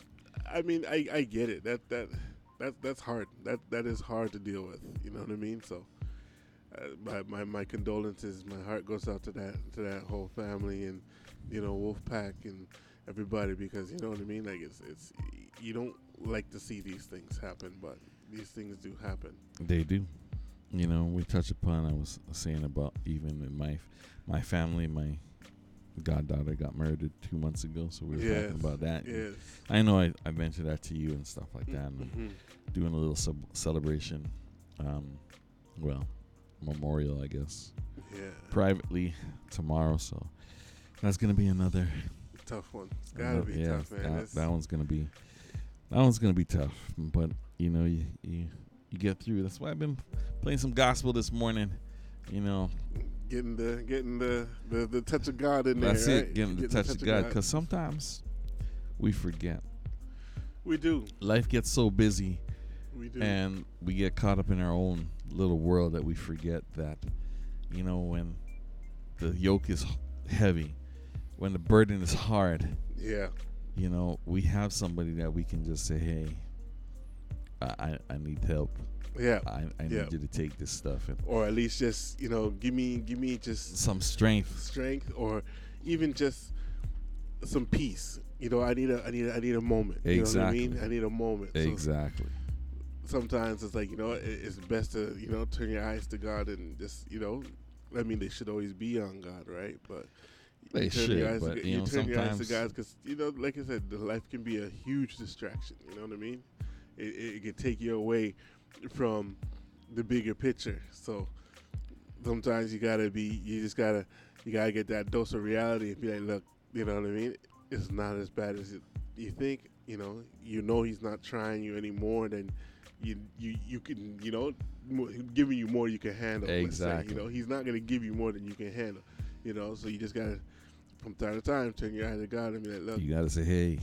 I mean, I get it. That's hard. That is hard to deal with. You know what I mean? So, my condolences. My heart goes out to that whole family, and you know, Wolfpack and everybody, because you know what I mean. Like it's you don't like to see these things happen, but these things do happen. They do. You know, we touched upon. I was saying about even in my family, my goddaughter got murdered 2 months ago, so we were talking about that. Yes. I know I mentioned that to you and stuff like that, and doing a little celebration, memorial, I guess. Yeah. Privately tomorrow, so that's gonna be another tough one. It's gotta be tough, man. That one's gonna be tough, but you know you get through. That's why I've been playing some gospel this morning. You know. Getting the touch of God in there. That's it, right? Getting the touch of God. Because sometimes we forget. We do. Life gets so busy. We do. And we get caught up in our own little world that we forget that, you know, when the yoke is heavy, when the burden is hard. Yeah. You know, we have somebody that we can just say, hey, I need help. Yeah, I need you to take this stuff, or at least just, you know, give me just some strength, or even just some peace. You know, I need a moment. Exactly. You know what I mean? I need a moment. Exactly. So sometimes it's like, you know, it's best to, you know, turn your eyes to God and just, you know, I mean, they should always be on God, right? But they should. But you know, turn your eyes to God because, you know, like I said, the life can be a huge distraction. You know what I mean? It can take you away from the bigger picture. So sometimes you gotta get that dose of reality and be like, look, you know what I mean? It's not as bad as you think. You know he's not trying you any more than you can, you know, giving you more you can handle. Exactly. You know, he's not gonna give you more than you can handle. You know, so you just gotta, from time to time, turn your eye to God and be like, look. You gotta say, hey,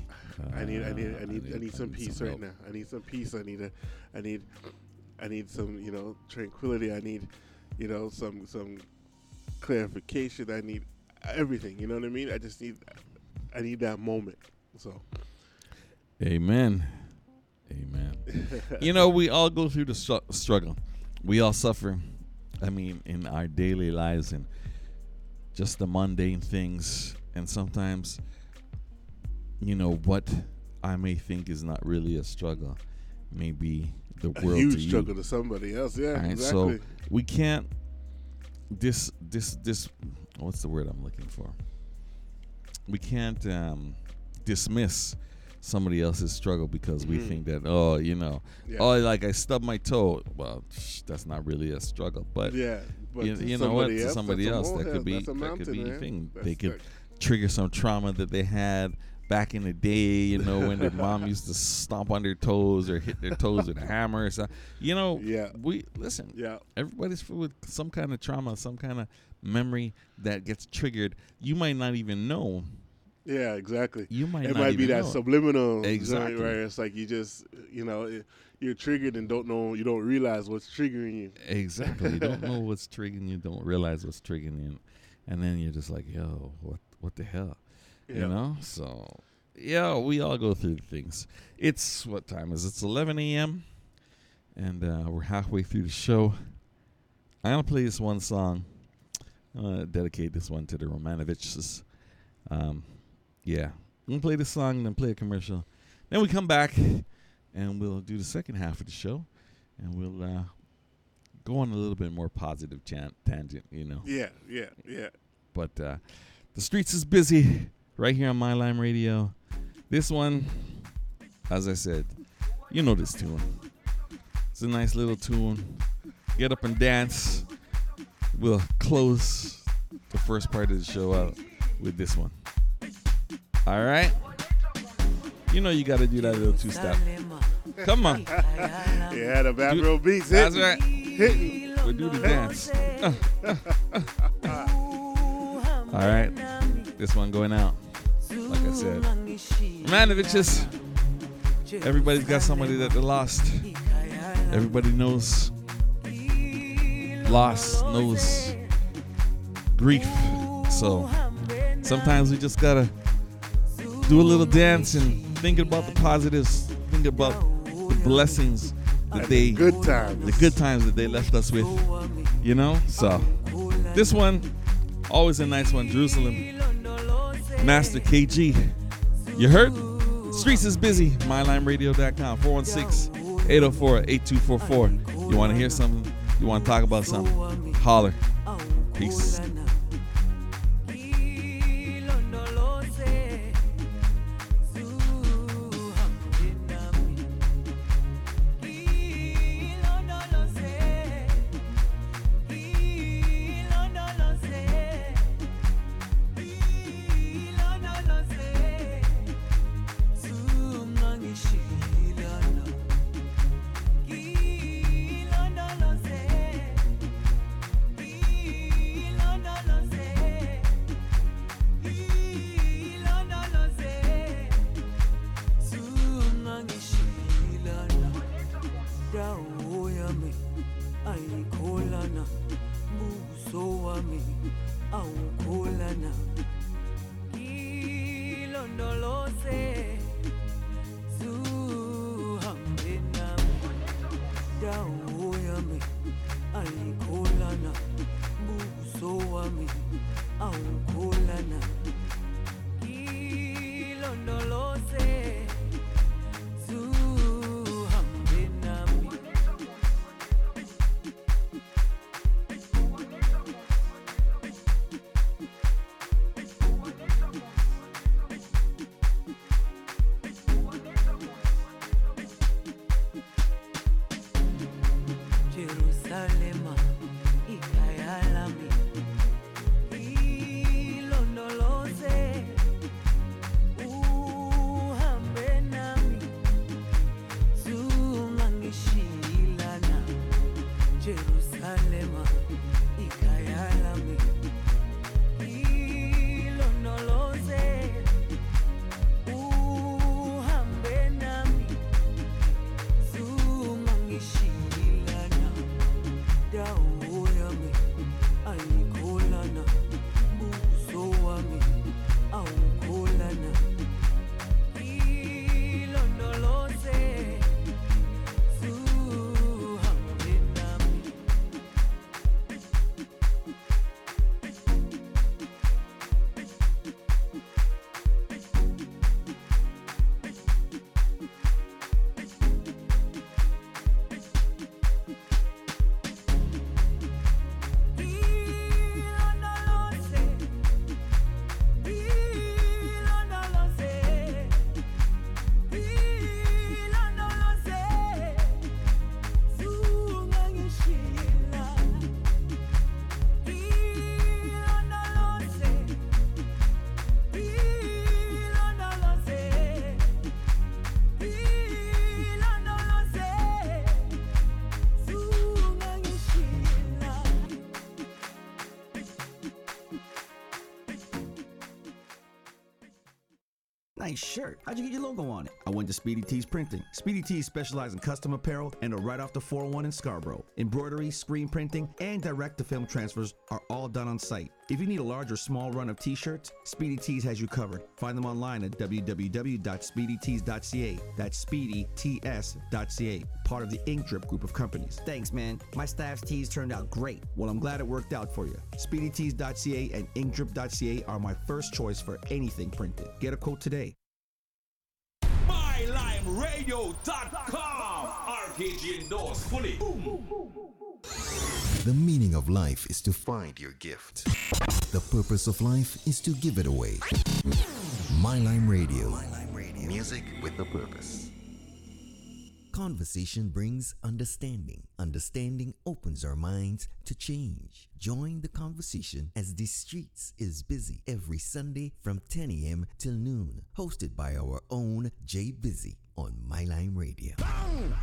I need some peace right now. I need some peace. I need some, you know, tranquility. I need, you know, some clarification. I need everything. You know what I mean? I need that moment. So. Amen. You know, we all go through the struggle. We all suffer. I mean, in our daily lives and just the mundane things, and sometimes, you know, what I may think is not really a struggle may be the world to you. A huge struggle to somebody else, yeah, right? Exactly. So we can't what's the word I'm looking for? We can't dismiss somebody else's struggle because we think that, oh, you know, like I stubbed my toe. Well, that's not really a struggle, but yeah. But you know what? To somebody else, that could be anything. They could trigger some trauma that they had back in the day. You know, when their mom used to stomp on their toes or hit their toes with a hammer or something. You know, we listen. Yeah, everybody's filled with some kind of trauma, some kind of memory that gets triggered. You might not even know. Yeah, exactly. It might be that subliminal. Exactly. Right, where it's like you just, you know. You're triggered and you don't realize what's triggering you. Exactly. You don't know what's triggering you, don't realize what's triggering you. And then you're just like, yo, what the hell? Yep. You know? So, yeah, we all go through things. It's, what time is it? It's 11 a.m. And we're halfway through the show. I'm going to play this one song. I'm going to dedicate this one to the Romanovichs. I'm going to play this song and then play a commercial. Then we come back. And we'll do the second half of the show, and we'll go on a little bit more positive tangent, you know. Yeah. But the streets is busy right here on My Lime Radio. This one, as I said, you know this tune. It's a nice little tune. Get up and dance. We'll close the first part of the show out with this one. All right? You know you got to do that little two-step. Come on. Yeah, the back row beats it. That's right. hitting. We do the dance. All right. This one going out. Like I said. Romanovichs. Everybody's got somebody that they lost. Everybody knows. Loss knows grief. So sometimes we just gotta do a little dance and think about the positives, think about the blessings that they, the good times that they left us with, you know. So this one, always a nice one. Jerusalem, Master KG. You heard? Streets is busy. MyLimeRadio.com 416-804-8244. You want to hear something? You want to talk about something? Holler. Peace. Nice shirt. How'd you get your logo on it? I went to Speedy Tees Printing. Speedy Tees specialize in custom apparel and are right off the 401 in Scarborough. Embroidery, screen printing, and direct-to-film transfers are all done on site. If you need a large or small run of t-shirts, Speedy Tees has you covered. Find them online at www.speedytees.ca. That's speedyts.ca. Part of the Ink Drip Group of companies. Thanks, man. My staff's tees turned out great. Well, I'm glad it worked out for you. Speedytees.ca and inkdrip.ca are my first choice for anything printed. Get a quote today. MyLimeRadio.com. RKG endorse fully. The meaning of life is to find your gift. The purpose of life is to give it away. My Lime Radio. My Lime Radio. Music with a purpose. Conversation brings understanding. Understanding opens our minds to change. Join the conversation as The Streets is Busy every Sunday from 10 a.m. till noon. Hosted by our own Jay Busy on My Lime Radio. Boom!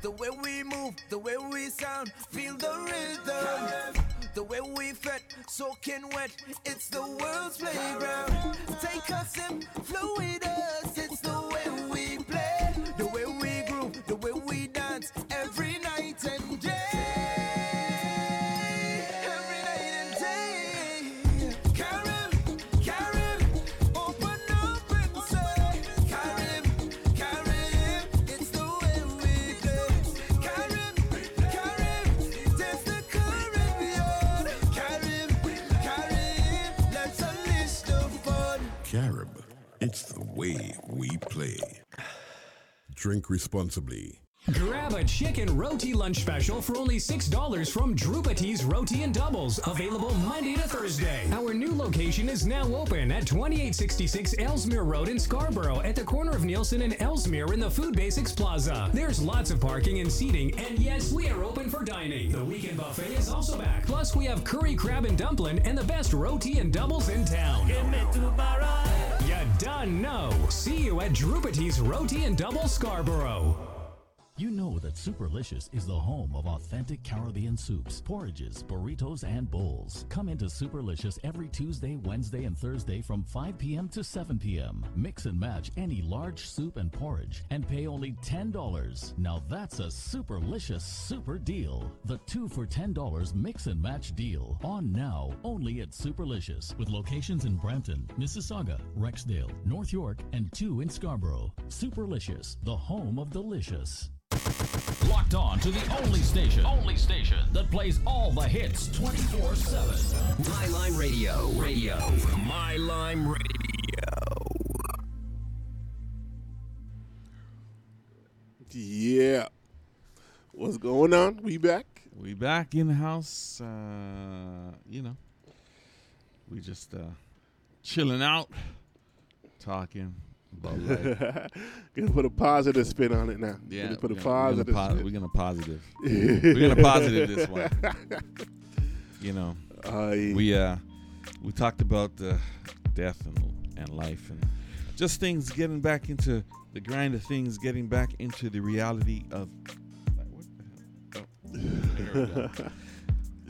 The way we move, the way we sound, feel the rhythm. The way we fit, soaking wet, it's the world's playground. Take a sip, flow with us, it's the way we play. The way we groove, the way we dance, every night and day. Carib, it's the way we play. Drink responsibly. Grab a chicken roti lunch special for only $6 from Drupati's Roti and Doubles, available Monday to Thursday. Our new location is now open at 2866 Ellesmere Road in Scarborough at the corner of Nielsen and Ellesmere in the Food Basics Plaza. There's lots of parking and seating, and yes, we are open for dining. The weekend buffet is also back. Plus, we have curry, crab, and dumpling, and the best roti and doubles in town. You done know. See you at Drupati's Roti and Doubles Scarborough. You know that Superlicious is the home of authentic Caribbean soups, porridges, burritos, and bowls. Come into Superlicious every Tuesday, Wednesday, and Thursday from 5 p.m. to 7 p.m. Mix and match any large soup and porridge and pay only $10. Now that's a Superlicious super deal. The 2 for $10 mix and match deal. On now, only at Superlicious. With locations in Brampton, Mississauga, Rexdale, North York, and 2 in Scarborough. Superlicious, the home of delicious. Locked on to the only station that plays all the hits 24/7. My Lime Radio. My Lime Radio. Yeah. What's going on? We back in the house. We just chilling out, talking. Gonna put a positive spin on it now. Yeah, we're gonna positive. We're gonna positive this one. We talked about death and life and just things, getting back into the grind of things, getting back into the reality of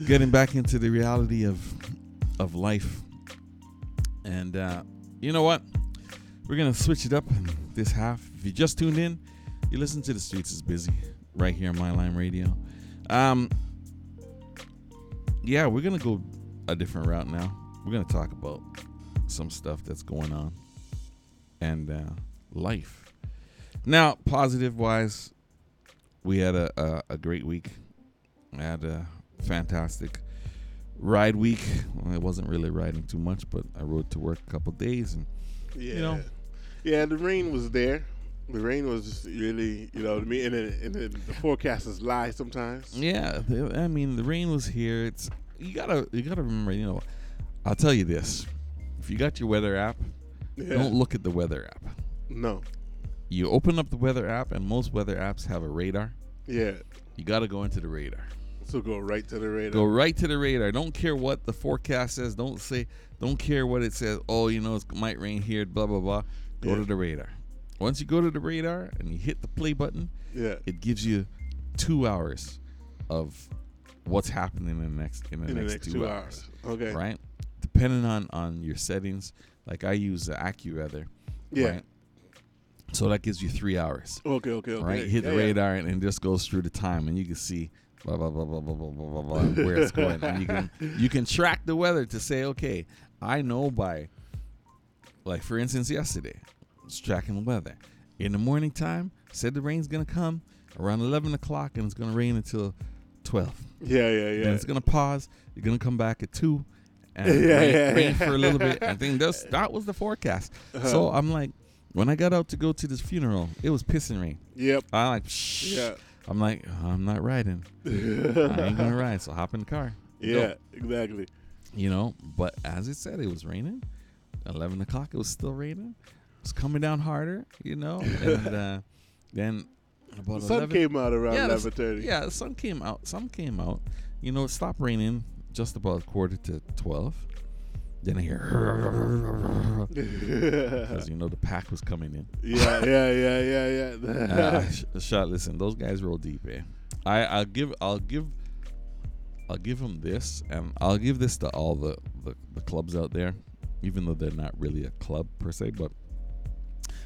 getting back into the reality of life. And you know what? We're going to switch it up this half. If you just tuned in, you listen to The Streets is Busy right here on My Lime Radio. We're going to go a different route now. We're going to talk about some stuff that's going on and life. Now, positive-wise, we had a great week. I had a fantastic ride week. Well, I wasn't really riding too much, but I rode to work a couple days and the rain was there. The rain was just really, you know what I mean? And the forecasters lie sometimes. Yeah, the rain was here. It's you gotta remember. I'll tell you this: if you got your weather app, don't look at the weather app. No. You open up the weather app, and most weather apps have a radar. Yeah. You gotta go into the radar. So go right to the radar. Don't care what the forecast says. Don't care what it says. Oh, it might rain here, blah, blah, blah. Go to the radar. Once you go to the radar and you hit the play button, it gives you 2 hours of what's happening in the next two hours. Okay. Right? Depending on your settings, like I use the AccuWeather. Yeah. Right? So that gives you 3 hours. Okay. Right? Hit the radar and just goes through the time, and you can see blah, blah, blah, blah, blah, blah, blah, blah, where it's going. And you can track the weather to say, okay, I know by, like, for instance, yesterday, it's tracking the weather. In the morning time, said the rain's going to come around 11 o'clock, and it's going to rain until 12. Yeah. Then it's going to pause. You're going to come back at 2 and rain for a little bit. I think that was the forecast. Uh-huh. So I'm like, when I got out to go to this funeral, it was pissing rain. Yep. I'm like, I'm not riding. I ain't gonna ride, so hop in the car. Yeah, go. Exactly. But as it said, it was raining. 11 o'clock, it was still raining. It was coming down harder, And then about the 11, sun came out around 11:30. Yeah, the sun came out. It stopped raining just about 11:45 to 12. Then I hear, because you know the pack was coming in. Yeah. Shot. Listen, those guys roll deep, eh? I'll give them this, and I'll give this to all the clubs out there, even though they're not really a club per se, but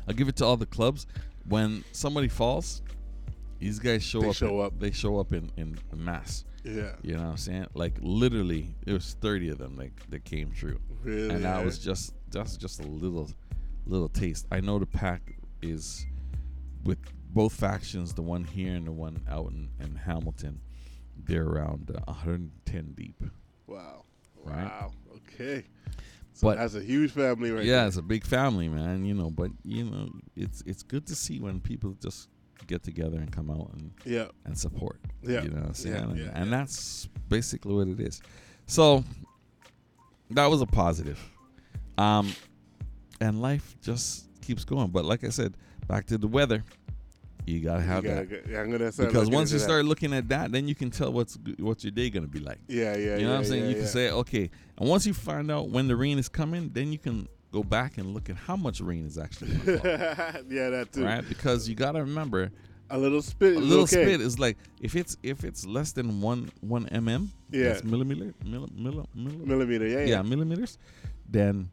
I'll give it to all the clubs. When somebody falls, these guys show up. They show up in mass. Yeah. You know what I'm saying? Like, literally, it was 30 of them that came through. Really? And that was just a little taste. I know the pack is with both factions, the one here and the one out in Hamilton. They're around 110 deep. Wow. Right? Wow. Okay. So but that's a huge family there. Yeah, it's a big family, man. You know, but, you know, it's good to see when people just get together and come out and support. Yeah. You know what I'm saying? And that's basically what it is. So that was a positive. And life just keeps going. But like I said, back to the weather. You gotta have that. Because once you start looking at that, then you can tell what's your day gonna be like. You know what I'm saying? You can say, okay. And once you find out when the rain is coming, then you can go back and look at how much rain is actually going to fall. Yeah, that too. Right? Because you gotta remember, a little spit is like if it's less than one mm. Yeah. That's millimeter. Yeah, millimeters. Then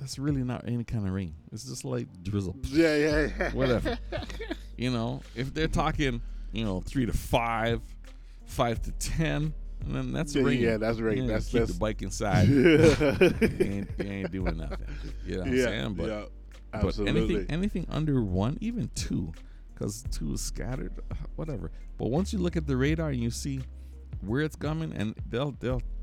that's really not any kind of rain. It's just like drizzle. Yeah. Whatever. You know, if they're talking, you know, 3 to 5, 5 to 10, and then that's rain. Yeah, that's rain. You know, that's keep the bike inside. you ain't doing nothing. You know what I'm saying? But, absolutely. But anything under 1, even 2, because 2 is scattered, whatever. But once you look at the radar and you see where it's coming, and they'll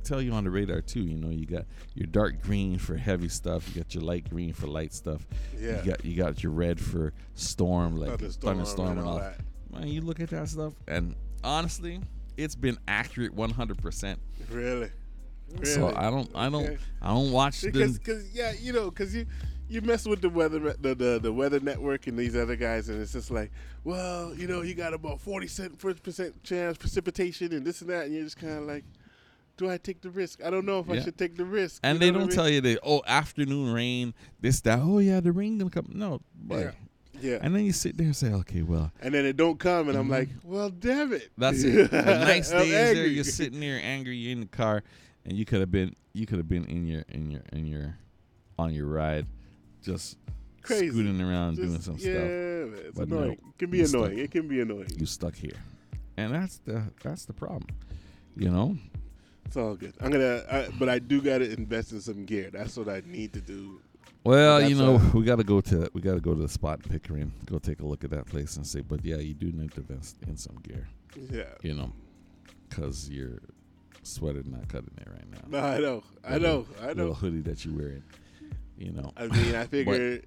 tell you on the radar too. You know, you got your dark green for heavy stuff, you got your light green for light stuff, you got your red for storm, like thunderstorm and all that. Man, you look at that stuff, and honestly, it's been accurate 100%. Really? So I don't watch this because you mess with the weather, the weather network, and these other guys, and it's just like, well, you know, you got about 40% chance precipitation and this and that, and you're just kind of like, do I take the risk? I don't know if I should take the risk. And they don't tell you that, oh, afternoon rain, this, that. Oh yeah, the rain gonna come. No, but yeah. And then you sit there and say, okay, well. And then it don't come, and I'm like, well, damn it. That's it. The nice day is there. You're sitting there angry. You're in the car, and you could have been on your ride. Just crazy. Scooting around, just doing some stuff. Yeah, it's annoying. It can be annoying. It can be annoying. You stuck here, and that's the problem. You know, it's all good. But I do gotta invest in some gear. That's what I need to do. Well, you know, we gotta go to the spot in Pickering, go take a look at that place, and say, but yeah, you do need to invest in some gear. Yeah, you know, because your sweater not cutting it right now. No, I know. Little hoodie that you're wearing. You know, I mean, I figure,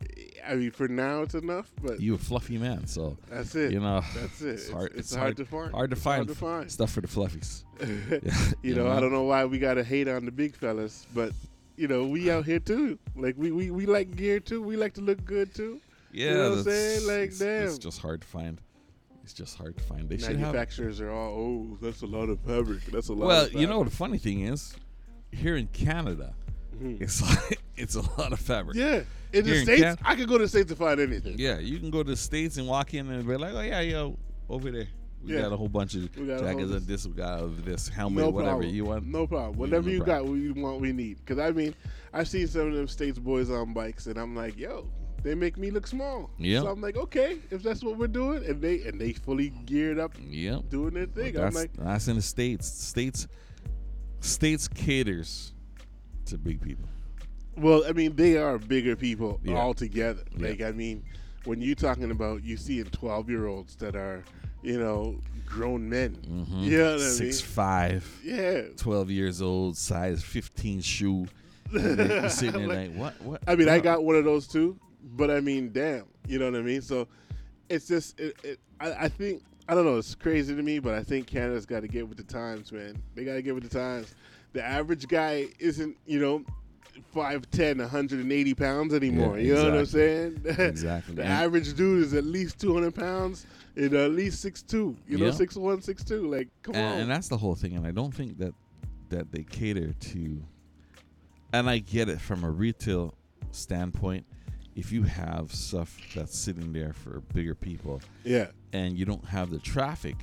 for now it's enough. But you're a fluffy man, so that's it. You know, that's it. It's hard to find stuff for the fluffies. you know, I don't know why we gotta hate on the big fellas, but you know, we out here too. Like we like gear too. We like to look good too. Yeah, you know what I'm saying? Like, damn, it's just hard to find. They manufacturers should have, are all, oh, that's a lot of fabric. That's a lot. Well, you know, the funny thing is, here in Canada. It's like, it's a lot of fabric. Yeah. In the States, I could go to the States to find anything. Yeah, you can go to the States and walk in and be like, oh, yeah, yo, over there. We got a whole bunch of jackets and this, we got this helmet, no whatever problem. You want. No problem. Whatever you got, we want, we need. Because, I mean, I've seen some of them States boys on bikes, and I'm like, yo, they make me look small. Yep. So I'm like, okay, if that's what we're doing, and they fully geared up doing their thing. Well, that's in the States. States caters to big people. Well, I mean, they are bigger people altogether. Yeah. Like, I mean, when you're talking about, you seeing 12-year-olds that are, you know, grown men. Mm-hmm. You know what I mean? 6'5". Yeah. 12 years old, size 15 shoe. You're sitting there like, what? I mean, I got one of those too, but I mean, damn. You know what I mean? So it's just, I think, I don't know, it's crazy to me, but I think Canada's got to get with the times, man. They got to get with the times. The average guy isn't, you know, 5'10", 180 pounds anymore. Yeah, you know what I'm saying? Exactly. The average dude is at least 200 pounds and at least 6'2", you know, 6'1", 6'2". Like, come on. And that's the whole thing. And I don't think that they cater to And I get it from a retail standpoint. If you have stuff that's sitting there for bigger people, yeah, and you don't have the traffic,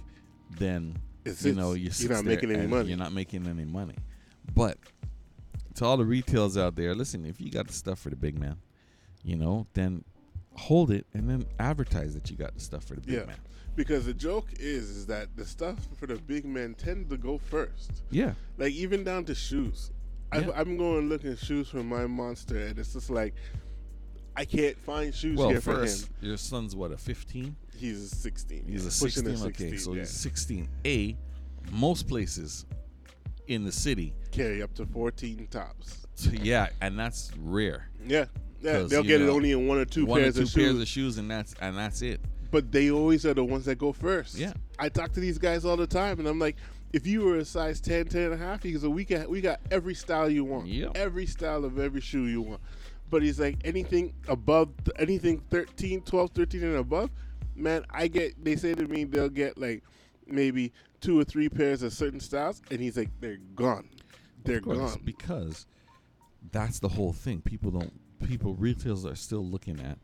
then you're not making any money. You're not making any money. But to all the retailers out there, listen, if you got the stuff for the big man, then hold it and then advertise that you got the stuff for the big man. Because the joke is that the stuff for the big men tend to go first. Yeah. Like even down to shoes. Yeah. I'm going and looking at shoes for my monster, and it's just like, I can't find shoes here for him. Well, first, your son's what, a 15? He's a 16. He's a 16, okay. So he's 16. A, most places in the city carry up to 14 tops. So, yeah, and that's rare. Yeah. Yeah, they'll get it only in one or two pairs of shoes, and that's it. But they always are the ones that go first. Yeah. I talk to these guys all the time, and I'm like, if you were a size 10, 10 and a half, because we got every style you want. Yep. Every style of every shoe you want. But he's like, anything 13, 12, 13 and above, man, they say to me they'll get like maybe 2 or 3 pairs of certain styles, and he's like, they're gone. They're gone. Because that's the whole thing. Retailers are still looking at,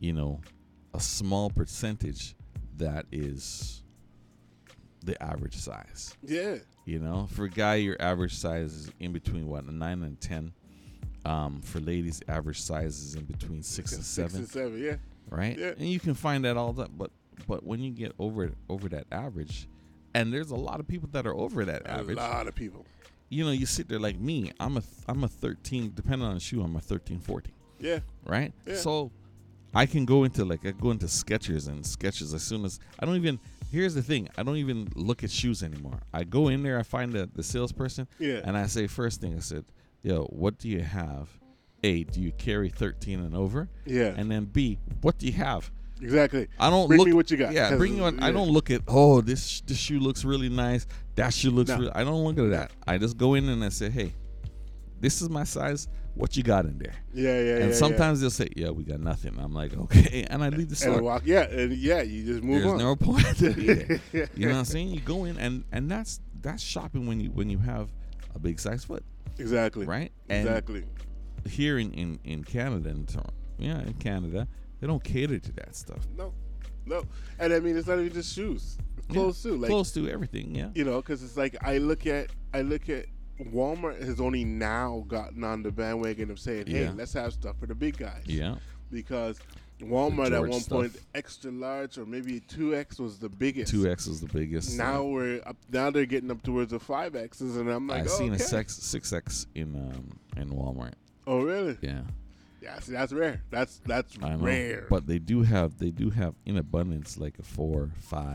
a small percentage that is the average size. Yeah. For a guy, your average size is in between 9 and 10. For ladies, average size is in between 6 and 7. 6 and 7, yeah. Right? Yeah. And you can find that all that, but when you get over that average, and there's a lot of people that are over that average. A lot of people. You sit there like me. I'm a 13, depending on the shoe, I'm a 13, 14. Yeah. Right? Yeah. So I can go into Skechers, and Skechers, as soon as here's the thing, I don't even look at shoes anymore. I go in there, I find the salesperson, and I say, first thing I said, yo, what do you have? A, do you carry 13 and over? Yeah. And then B, what do you have? Exactly. Bring me what you got. Yeah, bring you on. Yeah. I don't look at, this shoe looks really nice. That shoe looks really. I don't look at that. I just go in and I say, hey, this is my size. What you got in there? Yeah, yeah, and sometimes they'll say, yeah, we got nothing. I'm like, okay. And I leave the store. And you just move on. There's no point to be there. You know what I'm saying? You go in, and that's shopping when you have a big size foot. Exactly. Right? And exactly. Here in Canada, they don't cater to that stuff. No. And I mean, it's not even just shoes. It's clothes too. Like, clothes to everything, yeah. Because it's like I look at Walmart has only now gotten on the bandwagon of saying, hey, let's have stuff for the big guys. Yeah. Because Walmart at one point, extra large or maybe 2X was the biggest. 2X was the biggest. Now they're getting up towards the 5Xs, and I'm like, I've seen a 6X in Walmart. Oh really? Yeah. Yeah, see, that's rare. That's rare. But they do have in abundance like a 4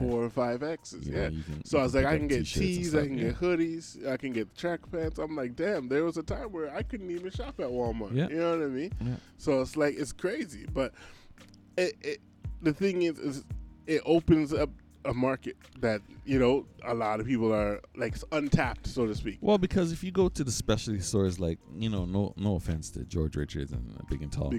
or 5 X's. Yeah. So I was like, I can get tees, I can get hoodies, I can get track pants. I'm like, damn, there was a time where I couldn't even shop at Walmart. Yeah. You know what I mean? Yeah. So it's like, it's crazy, but the thing is it opens up a market that a lot of people are like untapped, so to speak. Well, because if you go to the specialty stores, like no offense to George Richards and Big and Tall,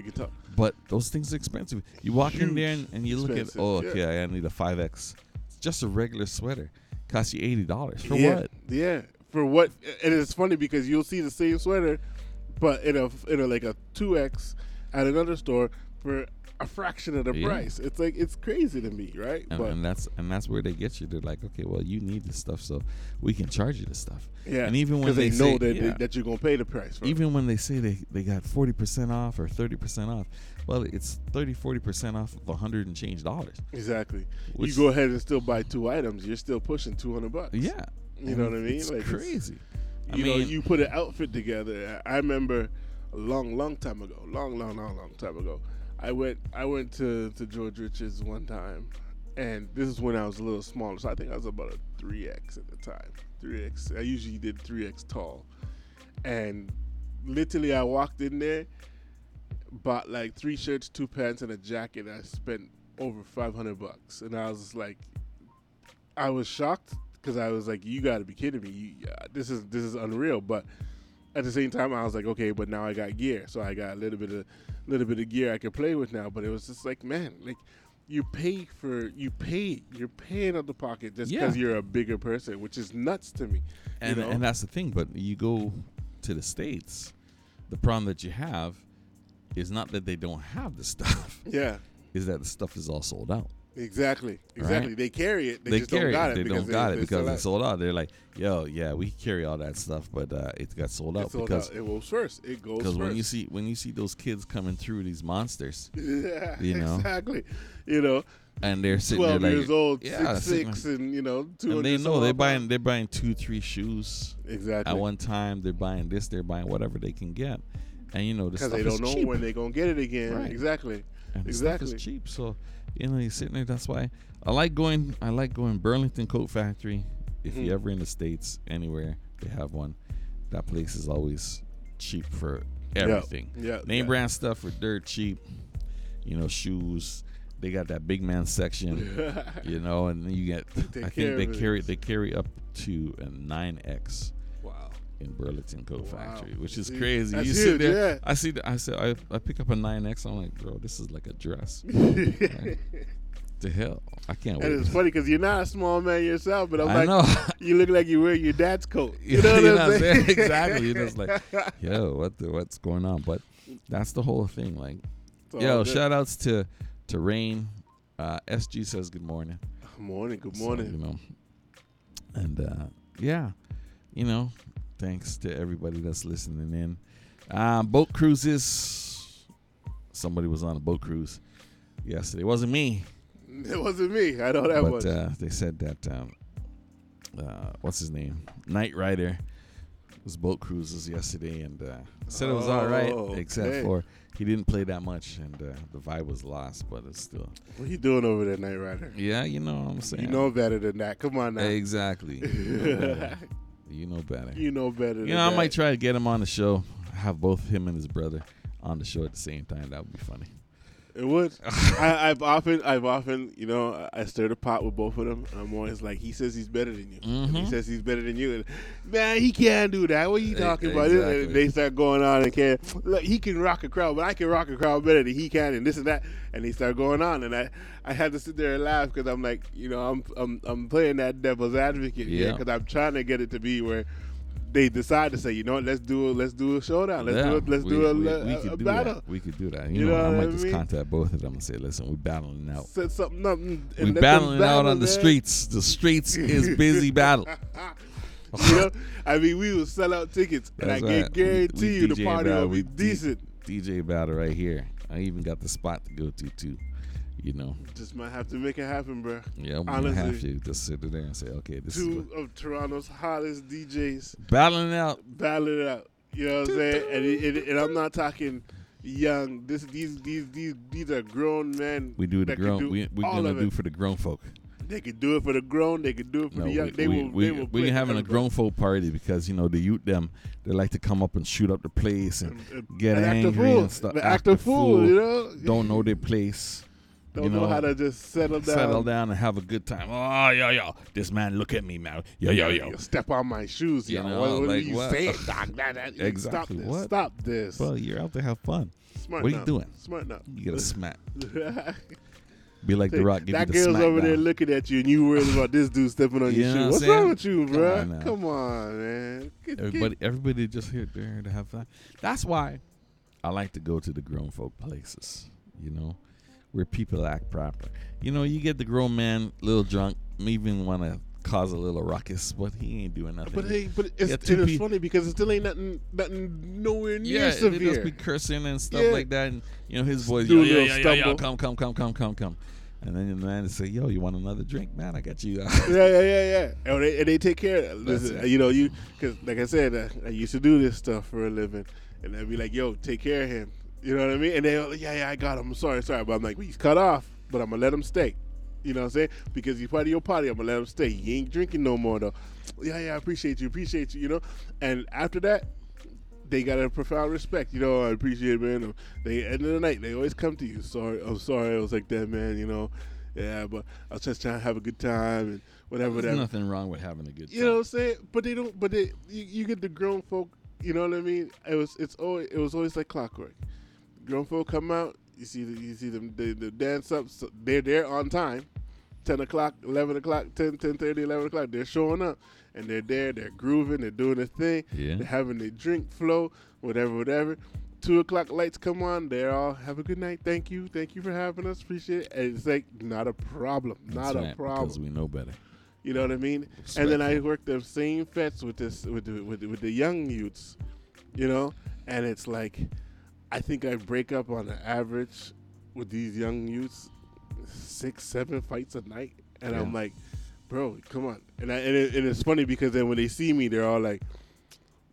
but those things are expensive. You walk in there and you look at, I need a 5X. It's just a regular sweater, costs you $80 for what? Yeah, for what? And it's funny because you'll see the same sweater, but in a like a 2X at another store for a fraction of the price. It's like, it's crazy to me, right? And that's where they get you. They're like, okay, well, you need this stuff, so we can charge you this stuff. Yeah, and even when they know say, that that you're gonna pay the price for even it. When they say they got 40% off or 30% off, well, it's 40% off of $100 and change. Exactly. You go ahead and still buy 2 items, you're still pushing $200. Yeah, know what I mean? It's like crazy. You put an outfit together. I remember a long time ago, long time ago. I went to George Richards one time, and this is when I was a little smaller. So I think I was about a 3X at the time. 3X. I usually did 3X tall. And literally I walked in there, bought like 3 shirts, 2 pants, and a jacket. I spent over $500. And I was just like, I was shocked because I was like, you got to be kidding me. This is unreal. But at the same time, I was like, okay, but now I got gear. So I got a little bit of gear I could play with now. But it was just like, man, like you're paying out the pocket just because you're a bigger person, which is nuts to me. And that's the thing. But you go to the States, The problem that you have is not that they don't have the stuff. Yeah. Is that the stuff is all sold out. Exactly. Exactly. Right? They carry it. They just don't got it. They don't got it because it's sold out. They're like, yo, yeah, we carry all that stuff, but it got sold out. It goes first. Because when you see those kids coming through these monsters, yeah, you know, exactly, you know, and they're sitting 12 there like, years old, yeah, 6'6", and you know, 200. And they know they're buying 2-3 shoes exactly at one time. They're buying this. They're buying whatever they can get, and you know, because they don't know when they're gonna get it again. Right. Exactly. And exactly. Stuff is cheap, so. You know, you're sitting there. That's why I like going Burlington Coat Factory. If you're ever in the States, anywhere they have one, that place is always cheap for everything. Yeah, name brand stuff for dirt cheap. You know, shoes. They got that big man section. You know, and then you get. I think they carry up to a 9X. Wow. In Burlington Coat Factory, which is crazy. That's you huge, sit there. Yeah. I pick up a 9X. I'm like, bro, this is like a dress. Like, to hell, I can't. And it's funny because you're not a small man yourself, but I know. You look like you wear your dad's coat. You know what I'm saying? Exactly. You know, it's like, yo, what's going on? But that's the whole thing. Like, yo, shout outs to Rain. SG says good morning. Good morning. So, you know, and yeah, you know. Thanks to everybody that's listening in. Boat cruises. Somebody was on a boat cruise yesterday. It wasn't me. I know that much. But they said that, what's his name? Knight Rider was boat cruises yesterday and said it was all right, except for he didn't play that much and the vibe was lost, but it's still. What are you doing over there, Knight Rider? Yeah, you know what I'm saying. You know better than that. Come on now. Exactly. You know better. You know, I might try to get him on the show. Have both him and his brother on the show at the same time. That would be funny. It would. I've often, you know, I stir the pot with both of them. I'm always like, he says he's better than you. Mm-hmm. He says he's better than you. And, man, he can't do that. What are you talking about? And they start going on and look, he can rock a crowd, but I can rock a crowd better than he can, and this and that. And they start going on, and I had to sit there and laugh because I'm like, you know, I'm playing that devil's advocate here because I'm trying to get it to be where. They decide to say, you know what, let's do a showdown. Let's do a battle. That. We could do that. You know what I might just contact both of them and say, listen, we're battling out. Set something up. We're battling out on the streets. The streets is busy battle. You know, I mean, we will sell out tickets. That's and I guarantee we you DJ the party battle. Will be decent. DJ battle right here. I even got the spot to go to, too. You know, just might have to make it happen, bro. Yeah, we might have to just sit there and say, okay, this is two of Toronto's hottest DJs battling out. You know what I'm saying? And I'm not talking young. These are grown men. We do the grown. We're gonna do for the grown folk. They could do it for the grown. They could do it for the young. They will. We're having a grown folk party because you know the youth them. They like to come up and shoot up the place and get angry and stuff. Act a fool. You know, don't know their place. Don't know how to just settle down and have a good time. Oh, yo, this man, look at me, man. Yo. Step on my shoes, yo. What are you saying, doc? Exactly. Stop this. Well, you're out to have fun. What are you doing? You get a smack. Be like The Rock. That girl's over there looking at you, and you worried about this dude stepping on your shoe. What's wrong with you, bro? Come on, man. Everybody just there to have fun. That's why I like to go to the grown folk places, you know. Where people act proper. You know, you get the grown man, little drunk, even want to cause a little ruckus, but he ain't doing nothing. But hey, it's funny because it still ain't nothing nowhere near severe. Yeah, they just be cursing and stuff like that. And, you know, his voice, yo, come. And then the man say, yo, you want another drink? Man, I got you. Yeah. And they take care of it. Listen, you know, because like I said, I used to do this stuff for a living. And I'd be like, yo, take care of him. You know what I mean? And they're like, yeah, I got him. I'm sorry. But I'm like, well, he's cut off, but I'm going to let him stay. You know what I'm saying? Because he's part of your party, I'm going to let him stay. He ain't drinking no more, though. Yeah, I appreciate you, you know? And after that, they got a profound respect. You know, I appreciate it, man. They end of the night, they always come to you. I'm sorry. I was like that, man, you know? Yeah, but I was just trying to have a good time and whatever. There's nothing wrong with having a good time. You know what I'm saying? But they don't, you get the grown folk, you know what I mean? It was always like clockwork. Grown folk come out. You see them. They dance up. So they're there on time. 10 o'clock, 11 o'clock, 10:30, 11 o'clock. They're showing up, and they're there. They're grooving. They're doing their thing. Yeah. They're having their drink flow, whatever. 2 o'clock lights come on. They're all, have a good night. Thank you for having us. Appreciate it. And it's like, not a problem. Not a problem. Because we know better. You know what I mean? Sweat. And then I work the same fets with the young youths, you know? And it's like, I think I break up on the average with these young youths 6-7 fights a night. And yeah. I'm like, bro, come on. And it's funny because then when they see me, they're all like,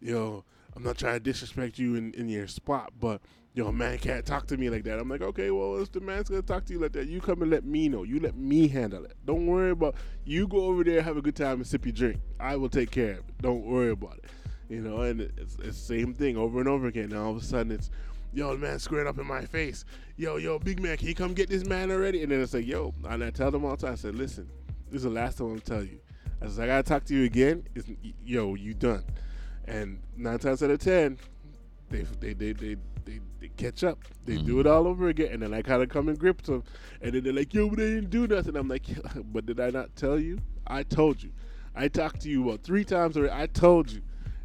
yo, I'm not trying to disrespect you in your spot, but yo, man can't talk to me like that. I'm like, okay, well, if the man's going to talk to you like that, you come and let me know. You let me handle it. Don't worry about it. You go over there, have a good time, and sip your drink. I will take care of it. Don't worry about it. You know, and it's the same thing over and over again. Now, all of a sudden, it's, yo, the man squared up in my face. Yo, big man, can you come get this man already? And then it's like, yo, and I tell them all the time, I said, listen, this is the last time I'm telling you. I said, I got to talk to you again. It's, yo, you done. And 9 times out of 10, they catch up. They do it all over again. And then I kind of come and grip them. And then they're like, yo, but they didn't do nothing. I'm like, but did I not tell you? I told you. I talked to you about 3 times already. I told you.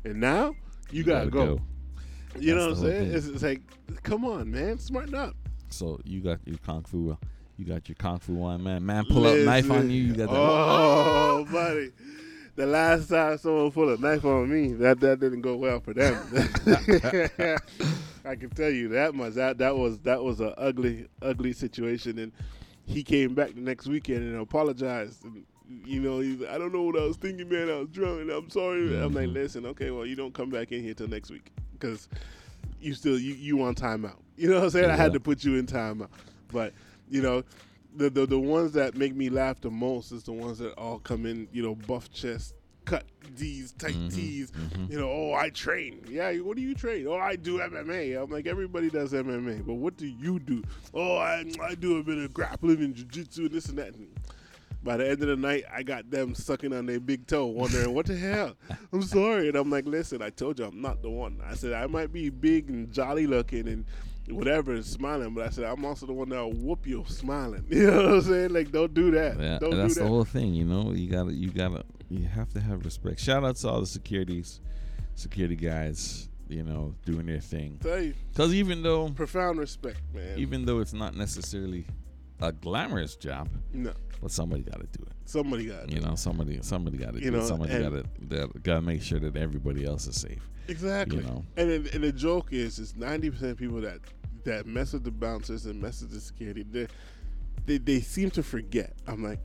And now you got to go. You know what I'm saying? It's like, come on, man. Smarten up. So you got your Kung Fu. You got your Kung Fu one, man. Man, pull up knife on you. You got that. Oh, buddy. The last time someone pulled a knife on me, that didn't go well for them. I can tell you that much. That was an ugly situation. And he came back the next weekend and apologized. And, you know, he's, I don't know what I was thinking, man. I was drunk, and I'm sorry. Mm-hmm. I'm like, listen, okay, well, you don't come back in here till next week because you still you on timeout. You know what I'm saying? Yeah. I had to put you in timeout, but you know. The ones that make me laugh the most is the ones that all come in, you know, buff chest, cut D's, tight T's, you know, oh, I train. Yeah, what do you train? Oh, I do MMA. I'm like, everybody does MMA, but what do you do? Oh, I do a bit of grappling and jiu-jitsu and this and that. And by the end of the night, I got them sucking on their big toe, wondering, what the hell? I'm sorry. And I'm like, listen, I told you I'm not the one. I said, I might be big and jolly looking and whatever and smiling, but I said I'm also the one that'll whoop you smiling. You know what I'm saying? Like, don't do that. Yeah, don't do that. That's the whole thing, you know. You have to have respect. Shout out to all the security guys, you know, doing their thing. Tell you, because profound respect, man. Even though it's not necessarily a glamorous job, no, but somebody got to do it. Somebody got to. You know, somebody got to do it. Somebody got to make sure that everybody else is safe. Exactly, you know. And the joke is 90% of people that mess with the bouncers and mess with the security, they seem to forget. I'm like,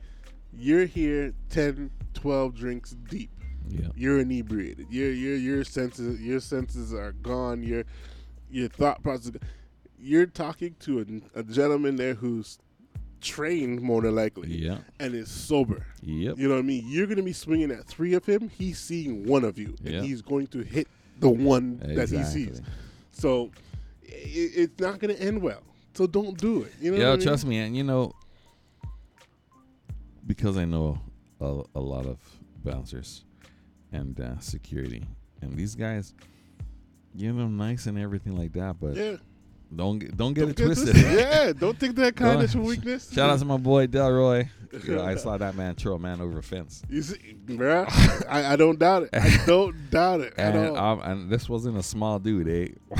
you're here 10, 12 drinks deep. Yeah. You're inebriated. Your senses are gone. Your thought process. You're talking to a gentleman there who's trained more than likely, yeah, and is sober. Yep. You know what I mean? You're gonna be swinging at 3 of him. He's seeing 1 of you, and he's going to hit the one that he sees. So it's not going to end well. So don't do it. You know what I mean? Trust me. And, you know, because I know a lot of bouncers and security, and these guys, you know, nice and everything like that, but don't get it twisted. Yeah, don't think that kindness for weakness. Shout out to my boy Delroy. You know, I saw that man throw a man over a fence. You see, bro, I don't doubt it. I don't doubt it at all. And this wasn't a small dude,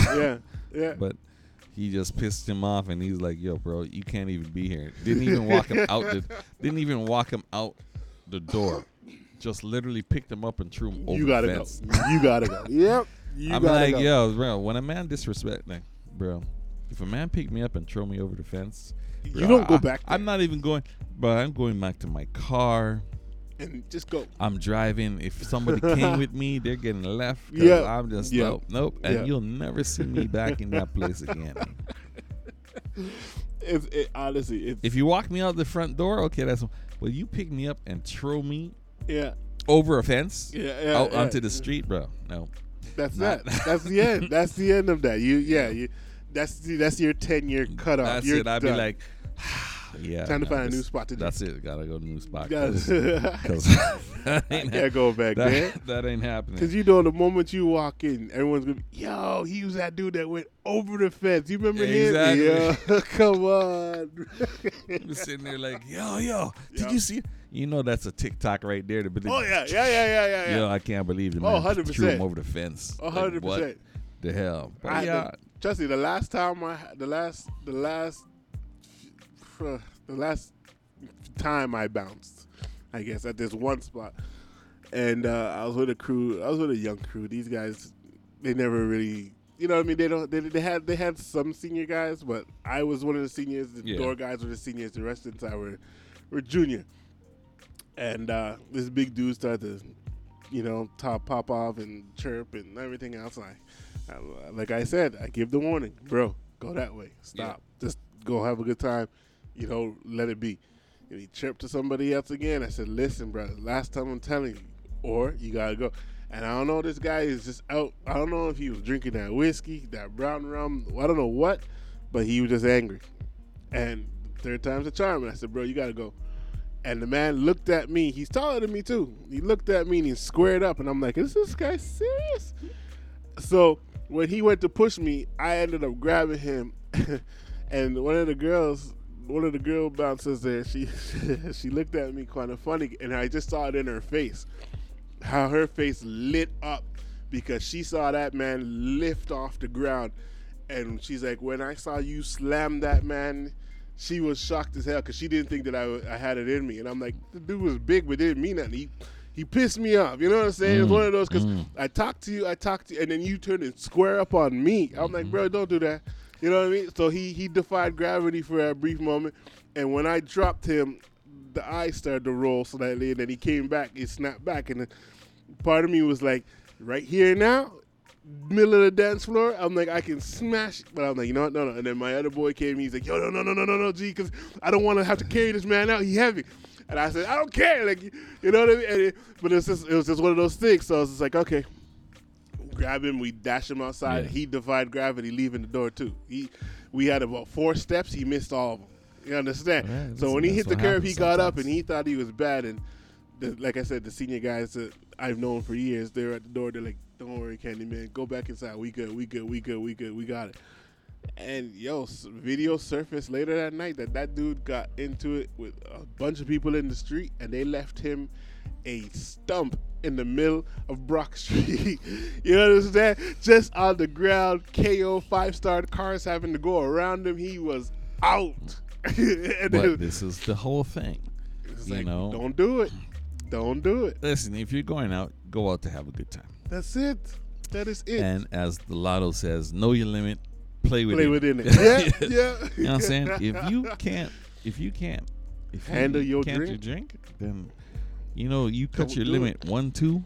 eh? Yeah. But he just pissed him off, and he's like, "Yo, bro, you can't even be here." Didn't even walk him out. Didn't even walk him out the door. Just literally picked him up and threw him over the fence. You gotta go. Yep. I'm like, go. Yo, bro, when a man disrespects, like, bro, if a man picked me up and throw me over the fence. Bro, you don't go back there. I'm not even going, but I'm going back to my car. And just go. I'm driving. If somebody came with me, they're getting left. Yeah. I'm just, nope. And you'll never see me back in that place again. Honestly, if you walk me out the front door, okay, that's, well, you pick me up and throw me over a fence out onto the street, bro. No. That's not that. That's the end. That's the end of that. That's your 10-year cutoff. That's it. I'd be like, Yeah, time to find a new spot to do. That's it. Gotta go to a new spot. I can't go back there. That ain't happening. Because you know, the moment you walk in, everyone's gonna be, yo, he was that dude that went over the fence. You remember him? Exactly. Yo, come on. You're sitting there like, yo, did you see? You know that's a TikTok right there. Oh yeah. Yo, I can't believe it. Man. 100%. Threw him over the fence. 100%. Like, what the hell? But trust me. The last time I bounced, I guess, at this one spot, and I was with a crew. I was with a young crew. These guys, they never really, you know what I mean. They had some senior guys, but I was one of the seniors. The door guys were the seniors. The rest of the time were junior. And this big dude started to, pop off and chirp and everything else. And I, like I said, I give the warning, bro. Go that way. Stop. Yeah. Just go have a good time. Let it be. And he chirped to somebody else again. I said, listen, bro, last time I'm telling you, or you got to go. And I don't know, this guy is just out. I don't know if he was drinking that whiskey, that brown rum. I don't know what, but he was just angry. And third time's a charm. And I said, bro, you got to go. And the man looked at me. He's taller than me, too. He looked at me and he squared up. And I'm like, is this guy serious? So when he went to push me, I ended up grabbing him. And one of the girl bouncers there, she looked at me kind of funny. And I just saw it in her face, how her face lit up because she saw that man lift off the ground. And she's like, when I saw you slam that man, she was shocked as hell because she didn't think that I had it in me. And I'm like, the dude was big, but didn't mean nothing. He pissed me off. You know what I'm saying? It was one of those because I talked to you, and then you turned and square up on me. I'm like, bro, don't do that. You know what I mean? So he defied gravity for a brief moment. And when I dropped him, the eye started to roll slightly, and then he came back. He snapped back. And part of me was like, right here now, middle of the dance floor, I'm like, I can smash it. But I'm like, you know what? No. And then my other boy came. He's like, yo, no, G, because I don't want to have to carry this man out. He heavy. And I said, I don't care. Like, you know what I mean? And it was just one of those things. So I was just like, okay. Grab him. We dash him outside. Yeah. He defied gravity, leaving the door, too. We had about 4 steps. He missed all of them. You understand? Right, so when he hit the curb, he got up, and he thought he was bad. And like I said, the senior guys that I've known for years, they're at the door. They're like, don't worry, Candy Man. Go back inside. We good. We got it. And, yo, video surfaced later that night that dude got into it with a bunch of people in the street, and they left him a stump in the middle of Brock Street. You know what I'm saying? Just on the ground, KO, 5-star cars having to go around him. He was out. But this is the whole thing. It's like, don't do it. Listen, if you're going out, go out to have a good time. That's it. That is it. And as the lotto says, know your limit, play within it. Yeah. You know what I'm saying? If you can't handle your drink, then you cut your limit 1, 2,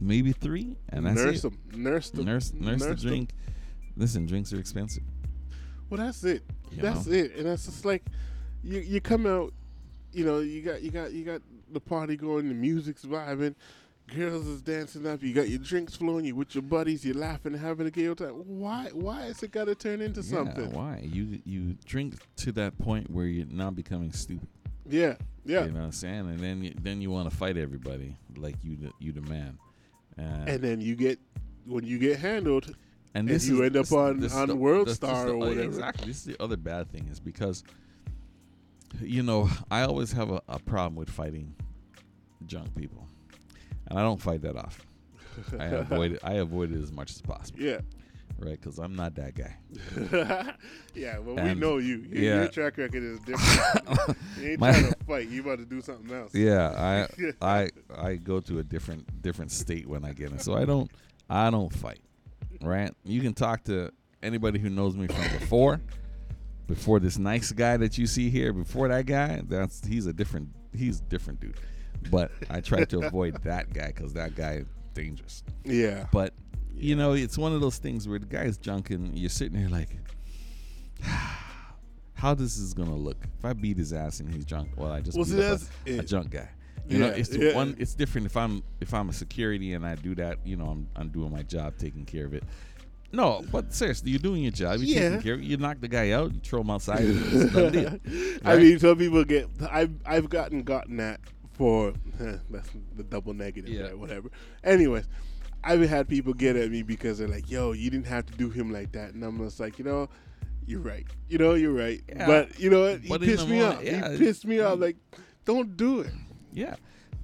maybe 3, and that's nurse it. Nurse the drink. Listen, drinks are expensive. Well, that's it. And that's just like you come out. You got the party going, the music's vibing. Girls is dancing up. You got your drinks flowing. You with your buddies. You're laughing and having a good time. Why is it got to turn into something? Why you drink to that point where you're now becoming stupid? Yeah. You know what I'm saying? And then you want to fight everybody like you the man. And then you get handled, and you end up on World Star or whatever. Exactly. This is the other bad thing is because I always have a problem with fighting drunk people. And I don't fight that often. I avoid it as much as possible. Yeah. Right? Because I'm not that guy. Yeah, well, we know you. Your track record is different. You ain't trying to fight. You about to do something else. Yeah, I go to a different state when I get in. So I don't fight. Right? You can talk to anybody who knows me from before. Before this nice guy that you see here, before that guy, he's a different dude. But I try to avoid that guy because that guy is dangerous. Yeah. But, it's one of those things where the guy's drunk and you're sitting there like, how this is going to look? If I beat his ass and he's drunk, I just beat a drunk guy. It's different if I'm a security and I do that, I'm doing my job, taking care of it. No, but seriously, you're doing your job. You're taking care of it. You knock the guy out, you throw him outside. It's done deal, right? I mean, some people get. I've gotten that for that's the double negative, right? Whatever. Anyways, I've had people get at me because they're like, "Yo, you didn't have to do him like that," and I'm just like, you know. You're right. You know, you're right. Yeah. But, you know what? He pissed me off. He pissed me off. Like, don't do it. Yeah.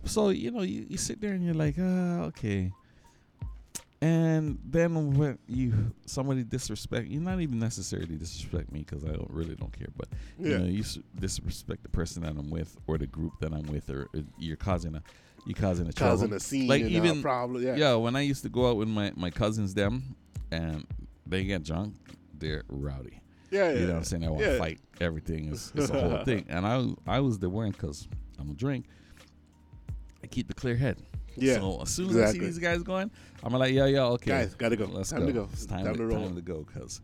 So, you know, you sit there and you're like, okay. And then when somebody disrespect, you're not even necessarily disrespect me because I really don't care. But, you know, you disrespect the person that I'm with or the group that I'm with or you're causing a trouble. Causing a scene like and even, a problem. Yeah. Yeah, when I used to go out with my cousins, them, and they get drunk, they're rowdy. Yeah, yeah, you know what I'm saying? I want to fight everything. It's a whole thing. And I was the one because I'm a drink. I keep the clear head. Yeah. So as soon as I see these guys going, I'm like, okay. Guys, gotta go. Let's go. To go. It's time to go because,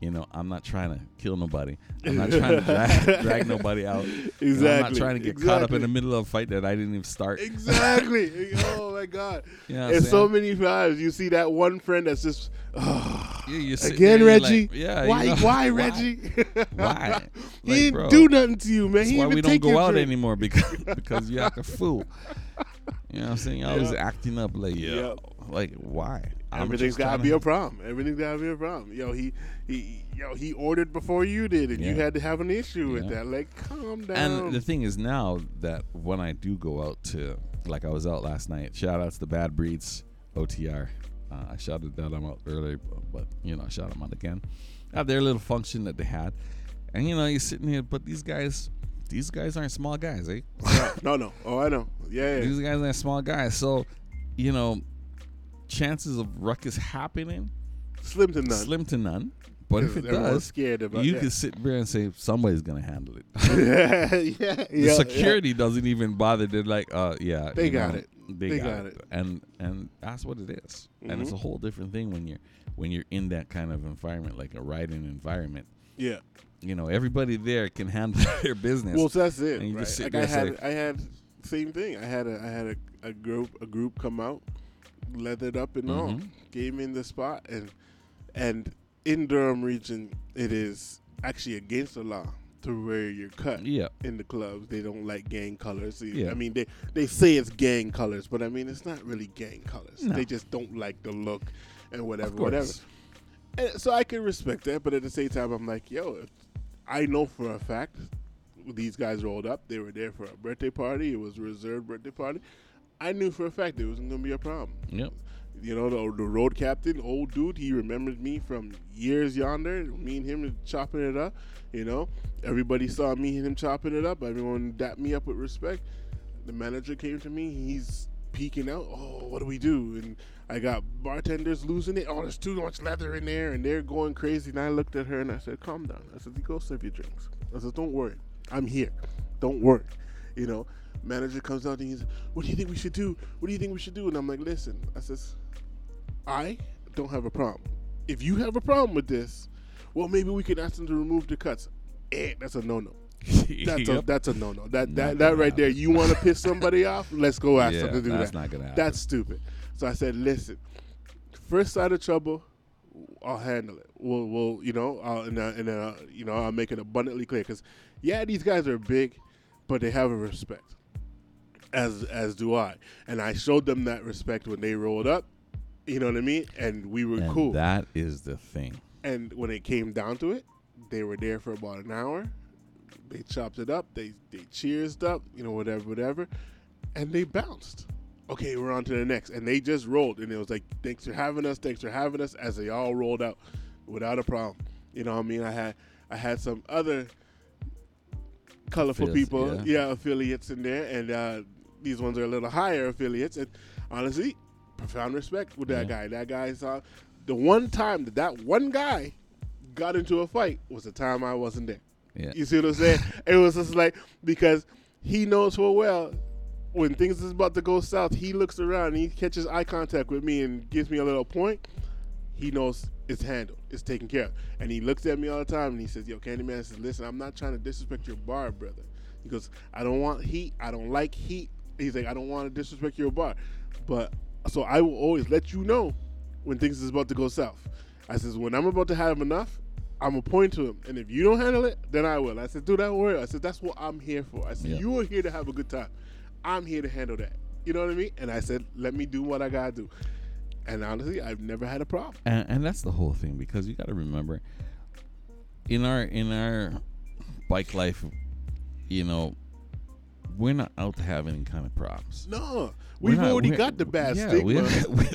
you know, I'm not trying to kill nobody. I'm not trying to drag nobody out. Exactly. And I'm not trying to get caught up in the middle of a fight that I didn't even start. Exactly. Oh, my God. You know and so many times you see that one friend that's just, again, there, Reggie. Like, why, Reggie? Why? He like, didn't do nothing to you, man. That's why we don't go out anymore because you act a fool. You know what I'm saying? Y'all was acting up like, like why? Everything's gotta be a problem. Everything's gotta be a problem. Yo, he ordered before you did, and you had to have an issue with that. Like, calm down. And the thing is now that when I do go out to, like I was out last night. Shout outs to Bad Breeds, OTR. I shouted that out earlier, but you know, I shout them out again. At their little function that they had, and you know, you're sitting here, but these guys aren't small guys, eh? No. Oh, I know. Yeah. These guys aren't small guys, so you know. Chances of ruckus happening slim to none but if it does scared about you can sit there and say somebody's gonna handle it. Security doesn't even bother. They're like they got it and that's what it is. Mm-hmm. And it's a whole different thing when you're in that kind of environment, like a riding environment. Yeah, you know, everybody there can handle their business. Well, so that's it, and you just sit there. I had same thing. I had a group come out leathered up and all, gave me in the spot, and in Durham region it is actually against the law to wear your cut. Yeah. In the clubs they don't like gang colors. Yeah. I mean they say it's gang colors, but I mean it's not really gang colors. No. They just don't like the look and whatever. And so I can respect that, but at the same time I'm like, yo, I know for a fact these guys rolled up. They were there for a birthday party. It was a reserved birthday party. I knew for a fact it wasn't going to be a problem. Yep. You know, the road captain, old dude, he remembered me from years yonder. Me and him chopping it up. You know, everybody saw me and him chopping it up. Everyone dapped me up with respect. The manager came to me. He's peeking out. Oh, what do we do? And I got bartenders losing it. Oh, there's too much leather in there. And they're going crazy. And I looked at her and I said, calm down. I said, go serve your drinks. I said, don't worry. I'm here. Don't worry. You know. Manager comes out and he's, what do you think we should do? What do you think we should do? And I'm like, listen, I says, I don't have a problem. If you have a problem with this, well, maybe we can ask them to remove the cuts. That's a no-no. That's a no-no. That right there. You want to piss somebody off? Let's go ask them to do that. That's not gonna happen. That's stupid. So I said, listen, first side of trouble, I'll handle it. We'll you know, and I'll make it abundantly clear because, these guys are big, but they have a respect. As do I. And I showed them that respect when they rolled up. You know what I mean? And we were cool. That is the thing. And when it came down to it, they were there for about an hour. They chopped it up. They cheersed up, you know, whatever. And they bounced. Okay, we're on to the next. And they just rolled. And it was like, thanks for having us, as they all rolled out without a problem. You know what I mean? I had some other colorful people, affiliates in there. And, these ones are a little higher affiliates, and honestly, profound respect with that guy. That guy saw the one time that one guy got into a fight was the time I wasn't there. Yeah. You see what I'm saying? It was just like, because he knows full well when things is about to go south, he looks around and he catches eye contact with me and gives me a little point. He knows it's handled, it's taken care of, and he looks at me all the time and he says, "Yo, Candyman," I says, "Listen, I'm not trying to disrespect your bar, brother." He goes, "I don't want heat. I don't like heat." He's like, I don't want to disrespect your bar. But so I will always let you know when things is about to go south. I says, when I'm about to have enough, I'm going to point to him. And if you don't handle it, then I will. I said, dude, don't worry. I said, that's what I'm here for. I said, you are here to have a good time. I'm here to handle that. You know what I mean? And I said, let me do what I got to do. And honestly, I've never had a problem. And that's the whole thing, because you got to remember, in our bike life, you know, we're not out to have any kind of problems. No. We've already got the bad stigma.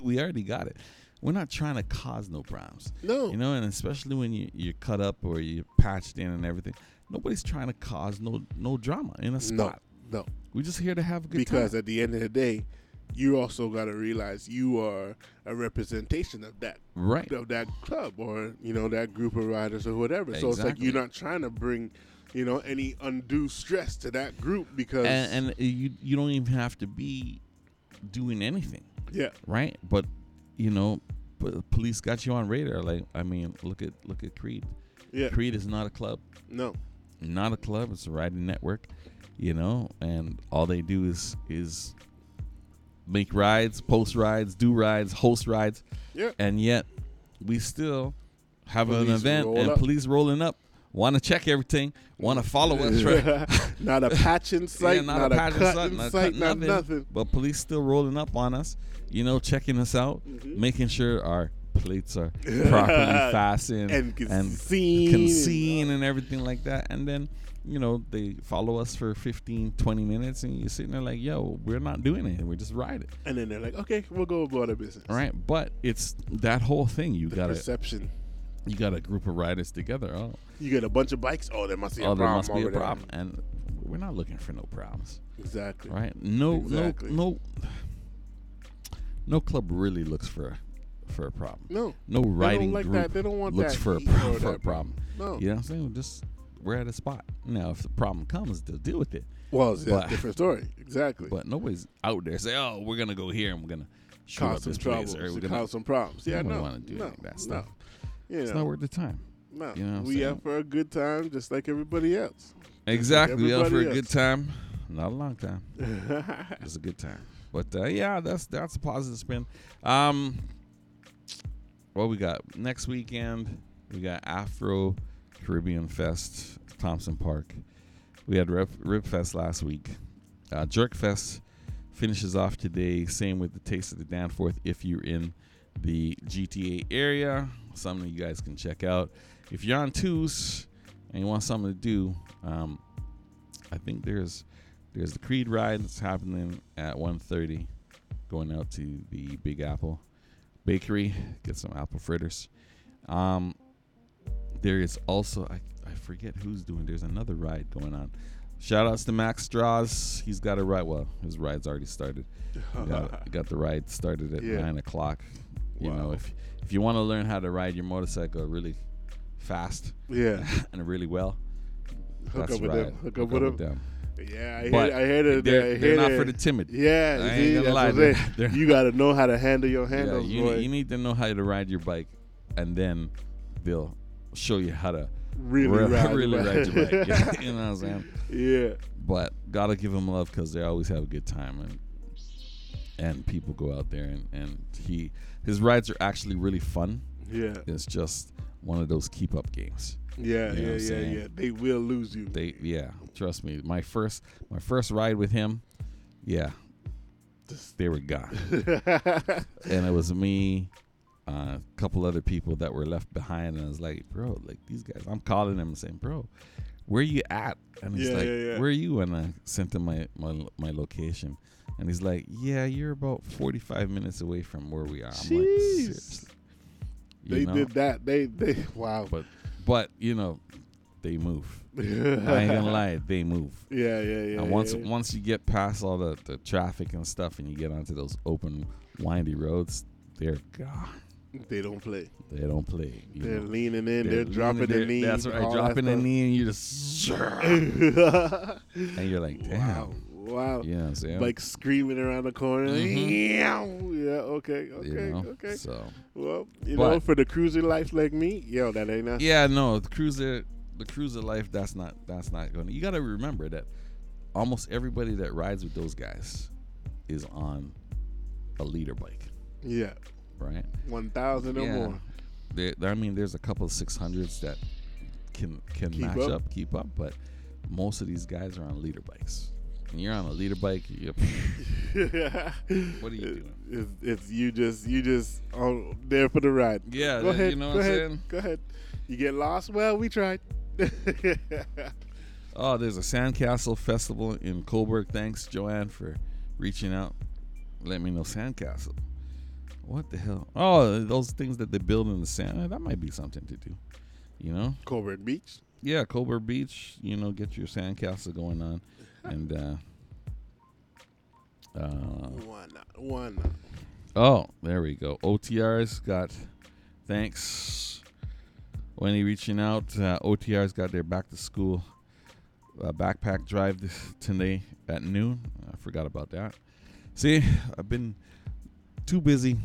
We already got it. We're not trying to cause no problems. No. You know, and especially when you're cut up or you're patched in and everything, nobody's trying to cause no drama in a spot. No. We're just here to have a good time. Because at the end of the day, you also got to realize you are a representation of that, right? Of that club or, you know, that group of riders or whatever. Exactly. So it's like you're not trying to bring, you know, any undue stress to that group because... And you don't even have to be doing anything. Yeah. Right? But, you know, police got you on radar. Like, I mean, look at Creed. Yeah. Creed is not a club. No. Not a club. It's a riding network, you know, and all they do is make rides, post rides, do rides, host rides. Yeah. And yet we still have police an event and up. Police rolling up. Want to check everything. Want to follow us, right? Not a patch in sight. Yeah, not a patch in sight. Not nothing. But police still rolling up on us, you know, checking us out, making sure our plates are properly fastened and seen and everything like that. And then, you know, they follow us for 15, 20 minutes, and you're sitting there like, yo, we're not doing anything. We're just riding. And then they're like, okay, we'll go about our business. Right. But it's that whole thing. You got perception. You got a group of riders together. Oh, you get a bunch of bikes. Oh, there must be a problem. And we're not looking for no problems. Exactly. Right. No club really looks for a problem. No. No riding group looks for a problem. No. You know what I'm saying? Just we're at a spot. Now, if the problem comes, they'll deal with it. Well, it's a different story. Exactly. But nobody's out there saying, "Oh, we're gonna go here and we're gonna cause some troubles, cause some problems." Yeah, no. Want to do that stuff. You know, it's not worth the time. No, you know we out for a good time, just like everybody else. Exactly, like everybody we out for a good time, not a long time. It's a good time, but yeah, that's a positive spin. What we got next weekend? We got Afro Caribbean Fest, Thompson Park. We had Rib Fest last week. Jerk Fest finishes off today. Same with the Taste of the Danforth. If you're in the GTA area, something you guys can check out. If you're on twos and you want something to do, I think there's the Creed ride that's happening at 1:30, going out to the Big Apple Bakery, get some apple fritters. There is also I forget who's doing. There's another ride going on. Shout outs to Max Straws. He's got a ride. Well, his ride's already started. Got the ride started at 9:00. You know, if you want to learn how to ride your motorcycle really fast, and really well, hook up with them. Yeah, I heard it. They're not for the timid. Yeah, I ain't gonna lie. You got to know how to handle your handles. Yeah, you need to know how to ride your bike, and then they'll show you how to really ride your bike. Yeah, you know what I'm saying? Yeah. But gotta give them love because they always have a good time and people go out there and his rides are actually really fun. Yeah. It's just one of those keep up games. Yeah, you know yeah. They will lose you. Trust me. My first ride with him, they were gone. And it was me, a couple other people that were left behind, and I was like, bro, like these guys, I'm calling them and saying, bro, where you at? And he's where are you? And I sent him my location. And he's like, yeah, you're about 45 minutes away from where we are. I'm like, seriously. Did that. They wow. But you know, they move. I ain't gonna lie, they move. Yeah. And once you get past all the traffic and stuff, and you get onto those open, windy roads, they're gone. They don't play. They're leaning in. They're dropping the knee. That's right, dropping the knee, and you just and you're like, damn. Wow. You know what I'm saying? Like screaming around the corner. Mm-hmm. Yeah, okay, you know? Okay. So, well, you know, for the cruiser life like me, yo, that ain't nothing. Yeah, no, the cruiser life, that's not going to. You got to remember that almost everybody that rides with those guys is on a leader bike. Yeah. Right? 1,000 or more. I mean, there's a couple of 600s that can keep match up, keep up, but most of these guys are on leader bikes. And you're on a leader bike. What are you doing? It's you just on there for the ride. Yeah, go ahead, you know what I'm saying? Go ahead. You get lost? Well, we tried. Oh, there's a Sandcastle Festival in Cobourg. Thanks, Joanne, for reaching out. Let me know Sandcastle. What the hell? Oh, those things that they build in the sand. That might be something to do, you know? Cobourg Beach? Yeah, Cobourg Beach. You know, get your sandcastle going on. And one. Oh, there we go. OTR's got thanks. When he reaching out, OTR's got their back to school backpack drive today at noon. I forgot about that. See, I've been too busy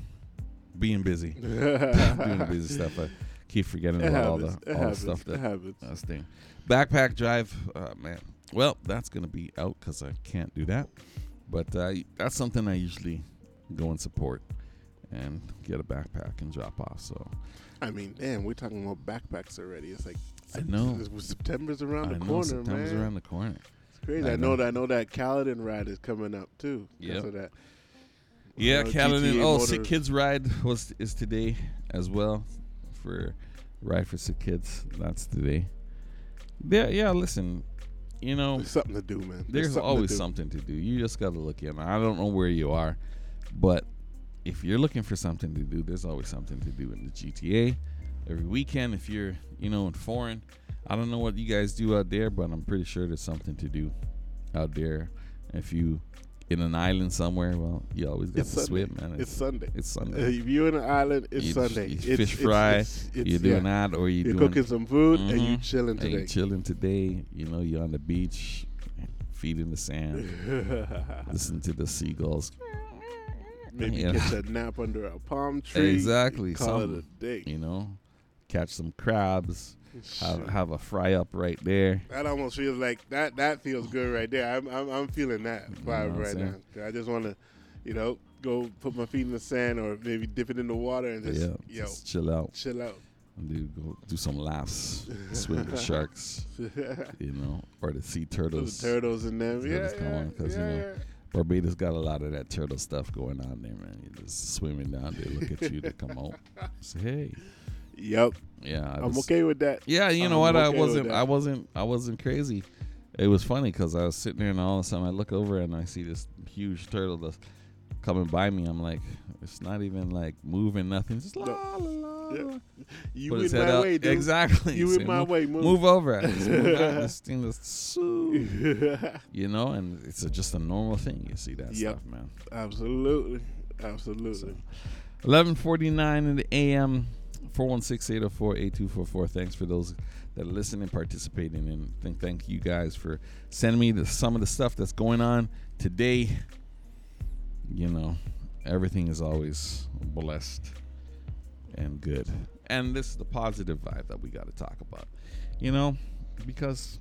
being busy, doing the busy stuff. I keep forgetting about all the stuff that's thing. Backpack drive, man. Well, that's going to be out because I can't do that. But that's something I usually go and support and get a backpack and drop off. So, I mean, man, we're talking about backpacks already. It's like I know September's around the corner, September's around the corner. It's crazy. I know that Caledon ride is coming up, too. Yep. That, yeah, Caledon. Oh, Sick Kids Ride is today as well for Ride for Sick Kids. That's today. Yeah, listen. You know, there's something to do, man. There's always something to do. You just got to look in. I don't know where you are, but if you're looking for something to do, there's always something to do in the GTA. Every weekend, if you're, in foreign, I don't know what you guys do out there, but I'm pretty sure there's something to do out there. If you in an island somewhere, well, you always got to swim, man. It's Sunday. It's Sunday. If you're in an island, it's Sunday. You fish fry. You're doing that, or you're cooking some food, and you chilling today. You know, you're on the beach, feet in the sand, listen to the seagulls. Maybe catch a nap under a palm tree. Exactly. Call it a day. You know, catch some crabs. Have a fry up right there. That almost feels like that. That feels good right there. I'm feeling that vibe right now. I just want to, go put my feet in the sand or maybe dip it in the water and just just chill out. And do some laughs, swim with sharks, or the sea turtles. The turtles in them, Barbados got a lot of that turtle stuff going on there, man. You're just swimming down there, look at you, they come out, say hey. Yep. Yeah. I'm okay with that. Yeah, what? Okay, I wasn't crazy. It was funny because I was sitting there and all of a sudden I look over and I see this huge turtle that's coming by me. I'm like, it's not even like moving, nothing. It's just la la la. You put in my way, dude. Exactly. You in my way. Move over. Just move out. This thing that's so, and it's just a normal thing. You see that stuff, man. Absolutely. So, 11:49 in the a.m. 416-804-8244. Thanks for those that are listening, participating, and thank you guys for sending me some of the stuff that's going on today. Everything is always blessed and good. And this is the positive vibe that we got to talk about, because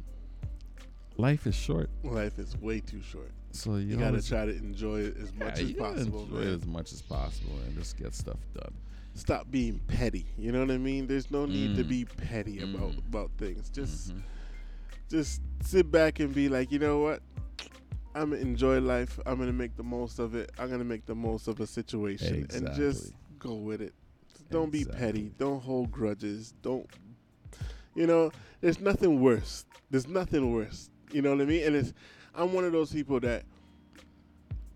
life is short. Life is way too short. So you got to try to enjoy it as much as possible. Enjoy it as much as possible and just get stuff done. Stop being petty. You know what I mean? There's no need to be petty about things. Just sit back and be like, you know what? I'm going to enjoy life. I'm going to make the most of it. I'm going to make the most of a situation. Exactly. And just go with it. Don't be petty. Don't hold grudges. Don't, there's nothing worse. You know what I mean? And I'm one of those people that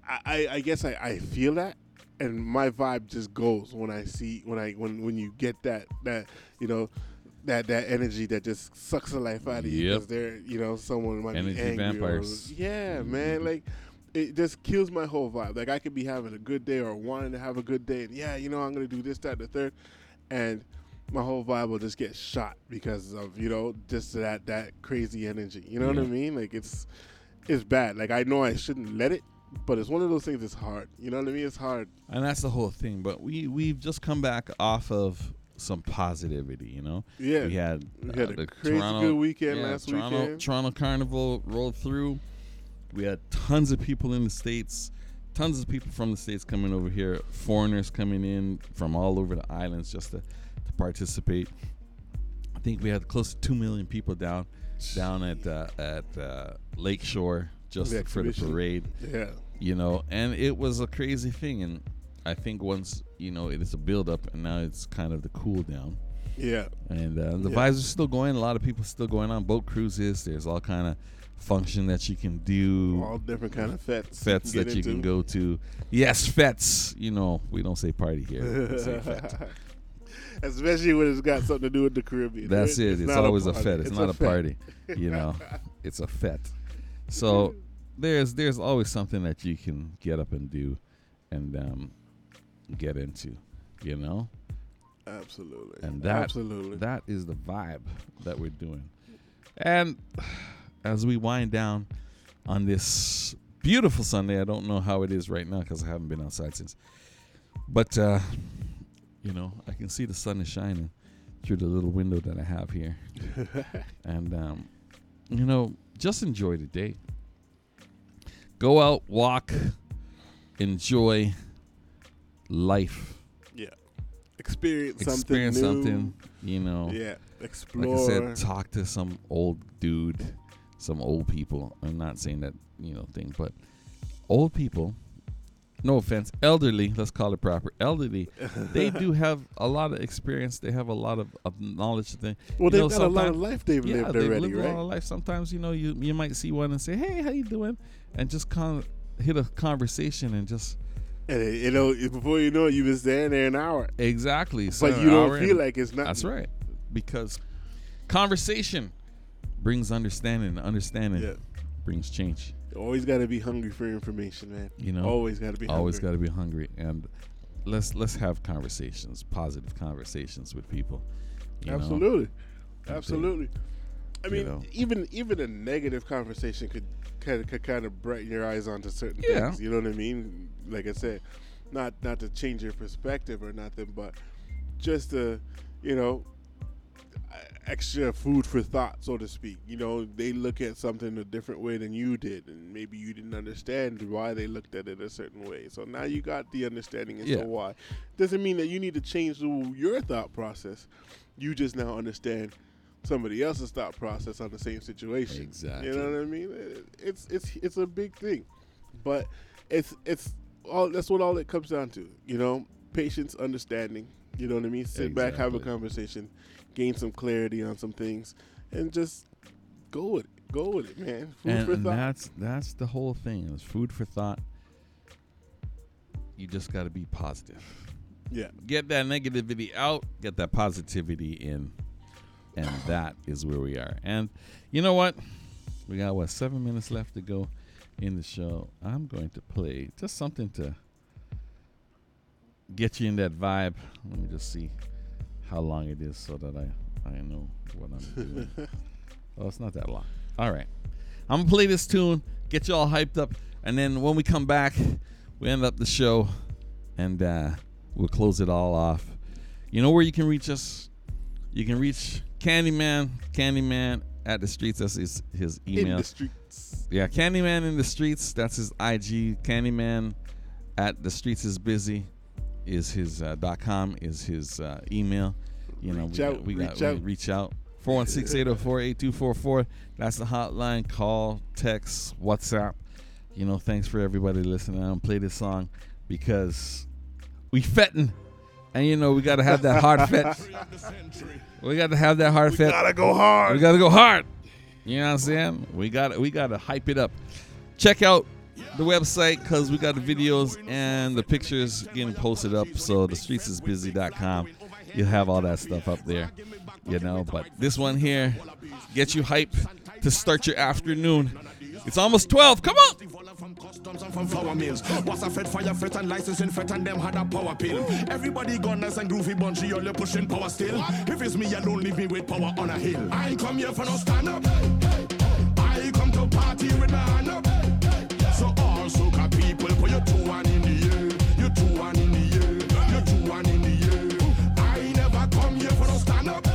I guess I feel that. And my vibe just goes when I see when you get that energy that just sucks the life out of you because they're someone might energy be angry vampires. Man, like it just kills my whole vibe. Like I could be having a good day or wanting to have a good day, and I'm gonna do this, that, the third, and my whole vibe will just get shot because of just that crazy energy. You know what I mean? Like it's bad. Like I know I shouldn't let it. But it's one of those things that's hard. You know what I mean? It's hard. And that's the whole thing. But we've just come back off of some positivity, Yeah. We had a crazy good weekend last weekend. Toronto Carnival rolled through. We had tons of people in the States, tons of people from the States coming over here, foreigners coming in from all over the islands just to participate. I think we had close to 2 million people down at Lakeshore just for the parade. Yeah, you know, and it was a crazy thing. And I think once you know it is a build up, and now it's kind of the cool down. Yeah, and the vibes are still going. A lot of people still going on boat cruises. There's all kind of function that you can do. All different kind of fets that you can go to. Yes, fets. You know, we don't say party here. We say fet. Especially when it's got something to do with the Caribbean. That's it. It's always a fet. It's not a party. You know, it's a fet. So there's always something that you can get up and do, and get into. You know. Absolutely. And that is the vibe that we're doing. And as we wind down on this beautiful Sunday, I don't know how it is right now because I haven't been outside since. But, you know, I can see the sun is shining through the little window that I have here. And, you know, just enjoy the day. Go out, walk, enjoy life. Experience something new. You know. Yeah, explore. Like I said, talk to some old dude, some old people. I'm not saying that, you know, thing, but old people, no offense, elderly, let's call it proper, elderly, they do have a lot of experience. They have a lot of knowledge. Well, they've got a lot of life they've lived already, right? Yeah, they've lived a lot of life. Sometimes, you know, you might see one and say, hey, how you doing? And just kind of hit a conversation and just... And, you know, before you know it, you've been staying there an hour. Exactly. So but you don't feel like it's nothing. That's right. Because conversation brings understanding. Understanding brings change. You always got to be hungry for information, man. You know? Always got to be hungry. And let's have conversations, positive conversations with people. Absolutely. Know? Absolutely. I mean, you know, even a negative conversation could kind of brighten your eyes onto certain things. You know what I mean? Like I said, not to change your perspective or nothing, but just to, you know, extra food for thought, so to speak. You know, they look at something a different way than you did, and maybe you didn't understand why they looked at it a certain way. So now you got the understanding as to why. Doesn't mean that you need to change your thought process. You just now understand somebody else's thought process on the same situation. Exactly. You know what I mean? It's a big thing, but it's all, that's what all it comes down to. You know, patience, understanding. You know what I mean? Sit back, have a conversation, gain some clarity on some things, and just go with it, man. Food for thought. That's the whole thing. It's food for thought. You just got to be positive. Yeah. Get that negativity out. Get that positivity in. And that is where we are. And you know what? We got, 7 minutes left to go in the show. I'm going to play just something to get you in that vibe. Let me just see how long it is so that I know what I'm doing. Oh, it's not that long. All right. I'm going to play this tune, get you all hyped up. And then when we come back, we end up the show, and we'll close it all off. You know where you can reach us? You can reach... Candyman at the streets. That's his email. In the streets. Yeah, Candyman in the streets. That's his IG. Candyman at the streets is busy. Is his .com is his email. You know, reach out. 416-804-8244. That's the hotline. Call, text, WhatsApp. You know, thanks for everybody listening. I'm gonna play this song because we fettin'. And, you know, we got to have that hard fit. We got to have that hard fit. We got to go hard. You know what I'm saying? We got to hype it up. Check out the website because we got the videos and the pictures getting posted up. So thestreetsisbusy.com. You'll have all that stuff up there, you know. But this one here, get you hype to start your afternoon. It's almost 12. Come on. From customs and from flour mills. Was a fed fire fed and licensing fed and them had a power pill. Everybody gone nice and groovy bunchy, you're pushing power still. If it's me alone, leave me with power on a hill. I come here for no stand up. I come to party with my hand up. So all soca people, put your 2 1 in the air. Your 2 1 in the air. Your 2 1 in the air. I never come here for no stand up.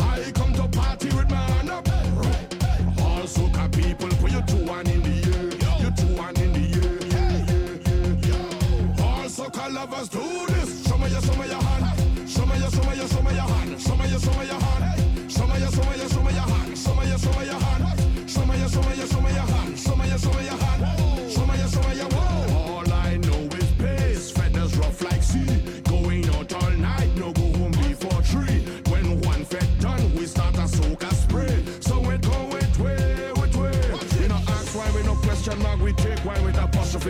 I come to party with my hand up. All soca people, put your 2 1 in the air. Lovers do this. Show me your hand. Show me your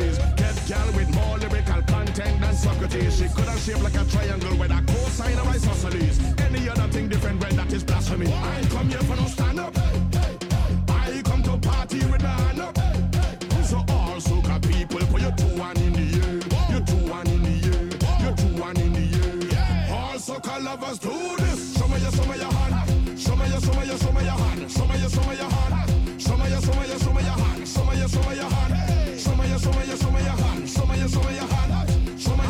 Socrates. Get girl with more lyrical content than Socrates. She could have shaped like a triangle with a cosine of isosceles. Any other thing different, when that is blasphemy. I come here for no stand up. I come to party with my hand up. So all soca people, put your 2-1 in the air. Your 2-1 in the air. Your 2-1 in the air. All soca lovers do this. Show me your hand. Show me your hand. Show me your hand. Show me your hand, show me your hand, show me your hand, show me your hand, show me your hand, show me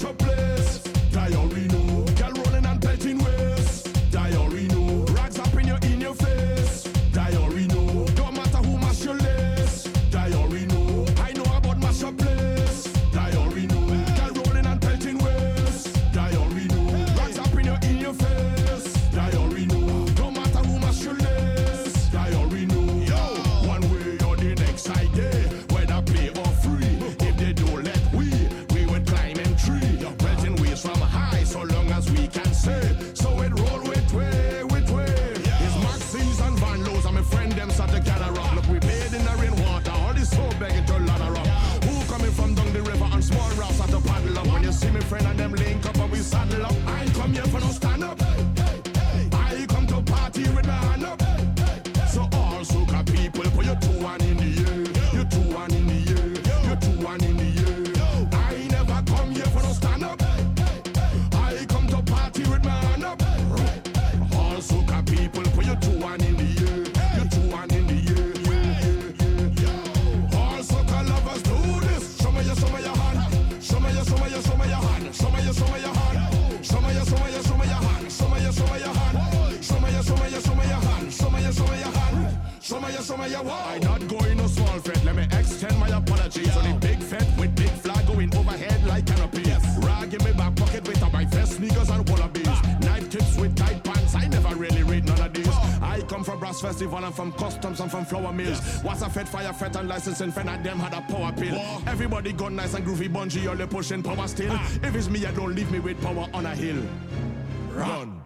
your place. Diorino, girl rolling and pelting waist. Diorino, rags up in your face. Diorino, don't matter who mash your lace. Diorino, I know about mash your place. Diorino, girl rolling and pelting waist. Diorino, rags up in your face. Diorino, don't matter who mash your lace. I'm not going no small fed, let me extend my apologies. Yo. On a big fed with big flag going overhead like canopies. Yes. Rag in my back pocket with my vest, sneakers and wallabies. Night tips with tight pants, I never really read none of these. I come from Brass Festival and from customs and from flour mills. Yes. What's a fed, fire fed and licensing fed and them had a power pill. Whoa. Everybody got nice and groovy bungee, all they pushing power still. If it's me, I don't leave me with power on a hill. Run.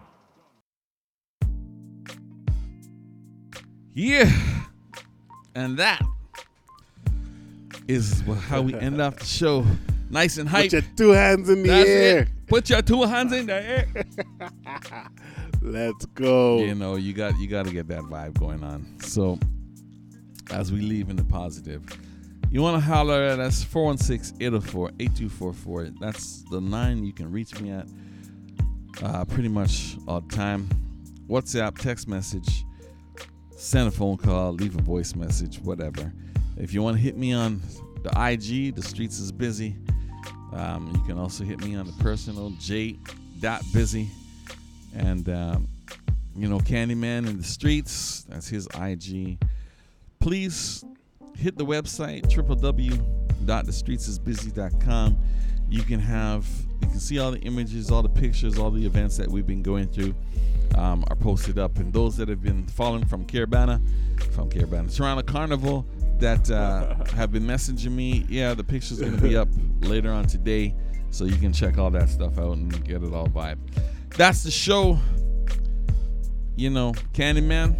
Yeah. And that is how we end off the show. Nice and hype. Put your two hands in the air. That's it. Put your two hands in the air. Let's go. You know, you got to get that vibe going on. So as we leave in the positive, you want to holler at us, 416-804-8244. That's the line you can reach me at pretty much all the time. WhatsApp, text message. Send a phone call, leave a voice message, whatever. If you want to hit me on the IG, the streets is busy. You can also hit me on the personal, j.busy. And, you know, Candyman in the streets, that's his IG. Please hit the website, www.thestreetsisbusy.com. You can see all the images, all the pictures, all the events that we've been going through. Are posted up, and those that have been following from Caravana Toronto Carnival that have been messaging me, the picture's going to be up later on today, so you can check all that stuff out and get it all vibe. That's the show. You know, Candyman,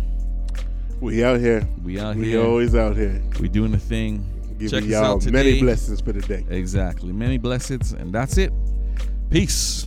we out here, we always out here, we doing the thing. Giving y'all many blessings for the day. Exactly, many blessings. And that's it. Peace.